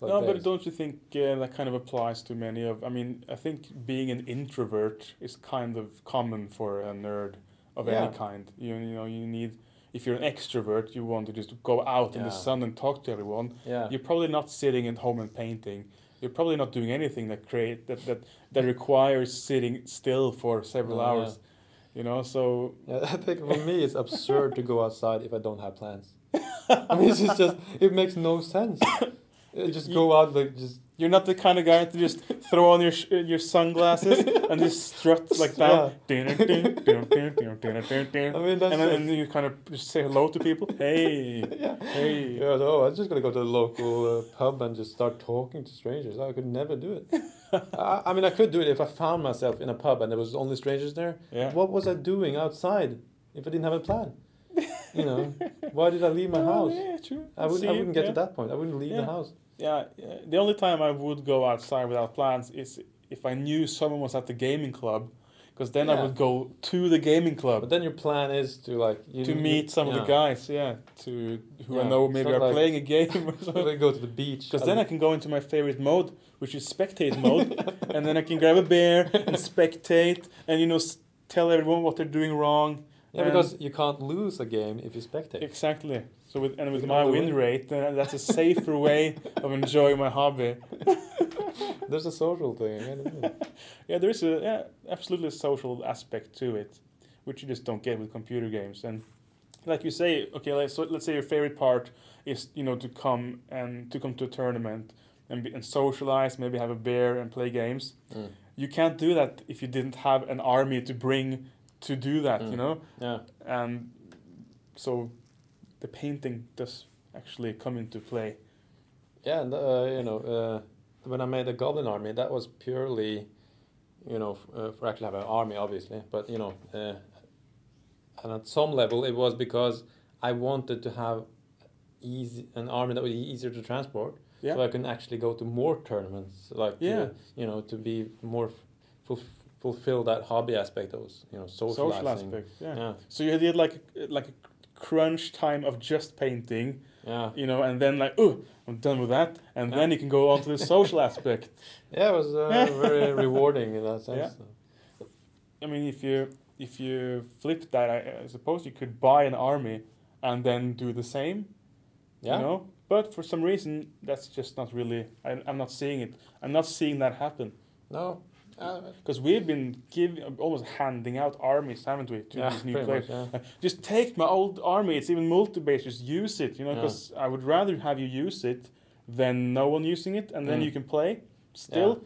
Like no, days. But don't you think uh, that kind of applies to many of... I mean, I think being an introvert is kind of common for a nerd of yeah. any kind. You, you know, you need... If you're an extrovert, you want to just go out yeah. in the sun and talk to everyone. Yeah. You're probably not sitting at home and painting. You're probably not doing anything that create that, that, that requires sitting still for several oh, hours. Yeah. You know, so... Yeah, I think for me it's absurd to go outside if I don't have plans. I mean, it's just, just it makes no sense. It just you, go out like just. You're not the kind of guy to just throw on your sh- your sunglasses and just strut like that. Yeah. I mean, that's and then and you kind of just say hello to people. Hey, yeah. hey. Yeah, oh, I'm just gonna go to the local uh, pub and just start talking to strangers. I could never do it. I, I mean, I could do it if I found myself in a pub and there was only strangers there. Yeah. What was I doing outside if I didn't have a plan? You know, why did I leave my house? Oh, yeah, true. I wouldn't. See, I wouldn't get yeah. to that point. I wouldn't leave yeah. the house. Yeah, yeah. The only time I would go outside without plans is if I knew someone was at the gaming club, because then yeah. I would go to the gaming club. But then your plan is to like you to meet some yeah. of the guys, yeah, to who yeah. I know maybe are like playing a game or something. They go to the beach. Because then I can go into my favorite mode, which is spectate mode, and then I can grab a beer and spectate, and you know, tell everyone what they're doing wrong. Yeah, because you can't lose a game if you spectate. Exactly. So with and with you my win, win rate, that's a safer way of enjoying my hobby. There's a social thing again, isn't it? Yeah, there is a yeah, absolutely a social aspect to it, which you just don't get with computer games. And like you say, okay, let's so let's say your favorite part is you know to come and to come to a tournament and be, and socialize, maybe have a beer and play games. Mm. You can't do that if you didn't have an army to bring. To do that, mm. you know, yeah, and so the painting does actually come into play. Yeah, and uh, you know, uh, when I made the Goblin Army, that was purely, you know, f- uh, for actually have an army, obviously, but you know, uh, and at some level, it was because I wanted to have easy an army that would be easier to transport, yeah. so I can actually go to more tournaments, like yeah. to, you know, to be more f- fulfilled. Fulfill that hobby aspect, those you know social aspect. Yeah. yeah. So you did like like a crunch time of just painting. Yeah. You know, and then like oh, I'm done with that, and yeah. then you can go on to the social aspect. Yeah, it was uh, very rewarding in that sense. Yeah. I mean, if you if you flip that, I, I suppose you could buy an army and then do the same. Yeah. You know? But for some reason, that's just not really. I, I'm not seeing it. I'm not seeing that happen. No. Because uh, we've been giving, almost handing out armies, haven't we, to yeah, these new players? Much, yeah. Just take my old army. It's even multi-based. Just use it, you know. Because yeah. I would rather have you use it than no one using it, and mm. then you can play. Still,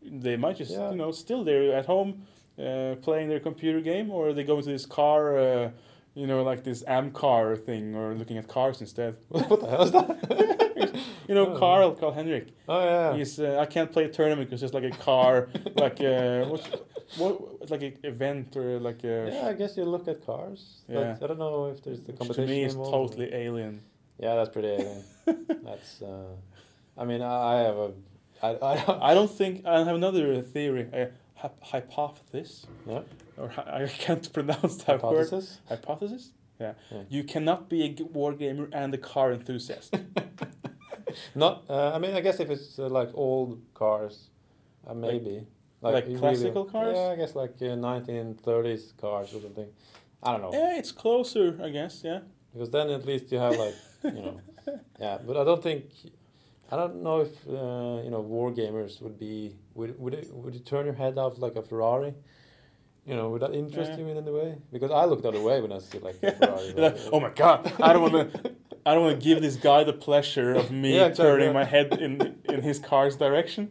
yeah. they might just, yeah. you know, still they're at home uh, playing their computer game, or they go to this car. Uh, You know, like this Amcar thing, or looking at cars instead. What the hell is that? You know, oh. Carl, Carl Henrik. Oh yeah. He's. Uh, I can't play a tournament because it's like a car, like a what's, what, like an event or like a. Yeah, I guess you look at cars. Yeah. But I don't know if there's the competition. To me, it's totally or... alien. Yeah, that's pretty alien. That's. Uh, I mean, I have a. I I, I don't think I have another theory. I, Hypothesis, yeah. or I can't pronounce that Hypothesis? word. Hypothesis? Yeah. yeah. You cannot be a wargamer and a car enthusiast. Not, uh, I mean, I guess if it's uh, like old cars, uh, maybe. Like, like, like classical really, cars? Yeah, I guess like uh, nineteen thirties cars or something. I don't know. Yeah, it's closer, I guess, yeah. Because then at least you have like, you know, yeah, but I don't think... I don't know if uh, you know war gamers would be would would it, would you turn your head off like a Ferrari, you know? Would that interest yeah. you in any way? Because I looked the other way when I see like a Ferrari. Like, oh my God! I don't want to. I don't want to give this guy the pleasure of me yeah, exactly. turning my head in in his car's direction.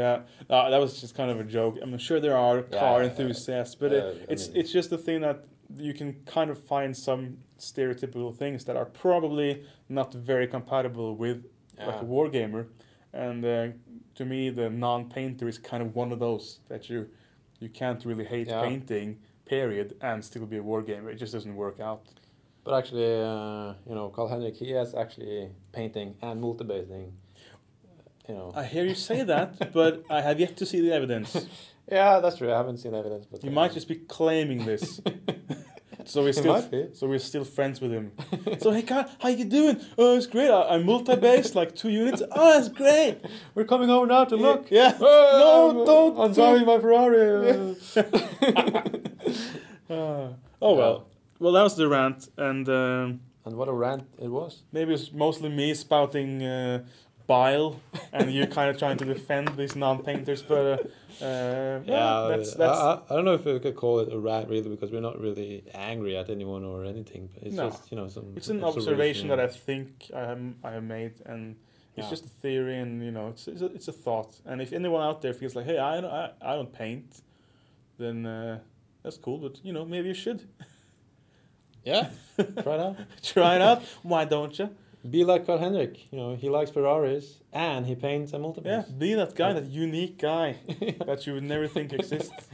yeah, uh, that was just kind of a joke. I'm sure there are yeah, car enthusiasts, yeah. but it, uh, it's I mean, it's just the thing that you can kind of find some stereotypical things that are probably not very compatible with yeah. like a war gamer, and uh, to me the non-painter is kind of one of those that you you can't really hate yeah. painting period and still be a war gamer. It just doesn't work out. But actually uh, you know, Carl Henrik, he has actually painting and multi-basing, you know. I hear you say that, but I have yet to see the evidence. Yeah, that's true. I haven't seen evidence, but you uh, might just be claiming this. So we're still, so we're still friends with him. So hey, Carl, how you doing? Oh, it's great. I, I'm multi-based, like two units. Oh, that's great. We're coming over now to yeah. look. Yeah. Oh, no, I'm, don't. I'm driving my Ferrari. uh, oh well. Well, that was the rant, and um, and what a rant it was. Maybe it's mostly me spouting uh, bile, and you kind of trying to defend these non-painters, but. Uh, Uh, yeah, yeah that's, that's I, I don't know if we could call it a rant really, because we're not really angry at anyone or anything. It's no. just, you know, some. It's an observation, observation that I think I have, I have made, and it's yeah. just a theory, and you know, it's it's a, it's a thought. And if anyone out there feels like, hey, I don't, I, I don't paint, then uh, that's cool. But you know, maybe you should. Yeah, try it out. Try it out. Why don't you? Be like Carl Henrik, you know, he likes Ferraris and he paints a multiple. Yeah, be that guy, yeah. that unique guy that you would never think exists.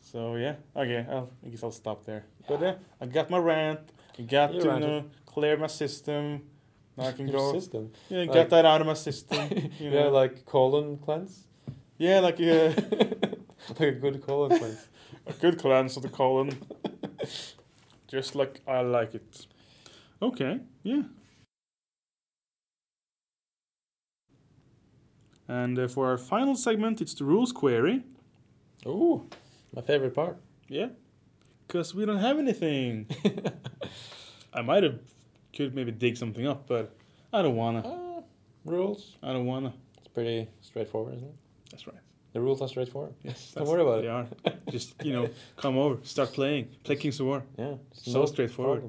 So yeah, okay, I'll, I guess I'll stop there. Yeah. But yeah, I got my rant, I got you to know, clear my system. Now I can Your go. System? Yeah, like, get that out of my system. You know? Yeah, like colon cleanse? Yeah, like uh, like a good colon cleanse. A good cleanse of the colon. Just like I like it. Okay, yeah. And uh, for our final segment, it's the rules query. Oh, my favorite part. Yeah, because we don't have anything. I might have, could maybe dig something up, but I don't wanna. Uh, rules? I don't wanna. It's pretty straightforward, isn't it? That's right. The rules are straightforward. Yes, don't worry about they it. They are. Just, you know, come over, start playing. Play Kings of War. Yeah. So no straightforward.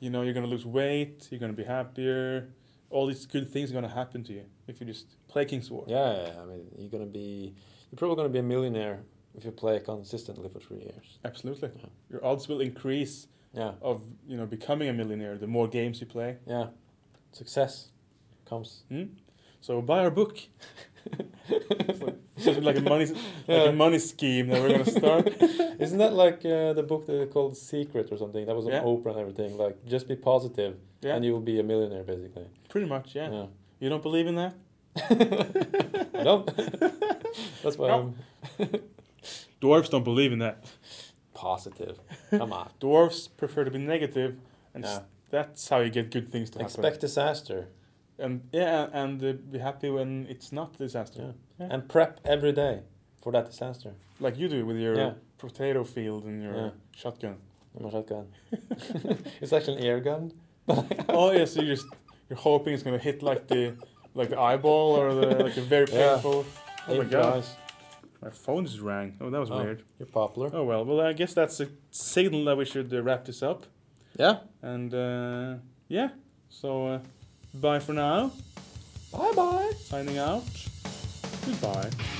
You know, you're going to lose weight, you're going to be happier, all these good things are going to happen to you if you just play King's War. Yeah, yeah. I mean, you're going to be, you're probably going to be a millionaire if you play consistently for three years. Absolutely. Yeah. Your odds will increase yeah. of, you know, becoming a millionaire the more games you play. Yeah. Success comes. Hmm? So buy our book. It's like, it's like a money, like yeah. a money scheme that we're gonna start. Isn't that like uh, the book that called Secret or something? That was on yeah. Oprah and everything. Like, just be positive, yeah. and you will be a millionaire, basically. Pretty much, yeah. yeah. You don't believe in that? I don't. That's why. Nope. I'm Dwarves don't believe in that. Positive. Come on. Dwarves prefer to be negative, and yeah. that's how you get good things to happen. Expect disaster. And yeah, and uh, be happy when it's not disaster. Yeah. Yeah. And prep every day. for that disaster. Like you do with your yeah. potato field and your yeah. shotgun. My shotgun. It's actually an air gun. Oh yeah, so you just you're hoping it's gonna hit like the like the eyeball or the like a very painful. Yeah. Oh my gosh. My phone just rang. Oh, that was oh, weird. You're popular. Oh well, well I guess that's a signal that we should uh, wrap this up. Yeah. And uh, yeah, so uh, bye for now. Bye bye. Signing out. Goodbye.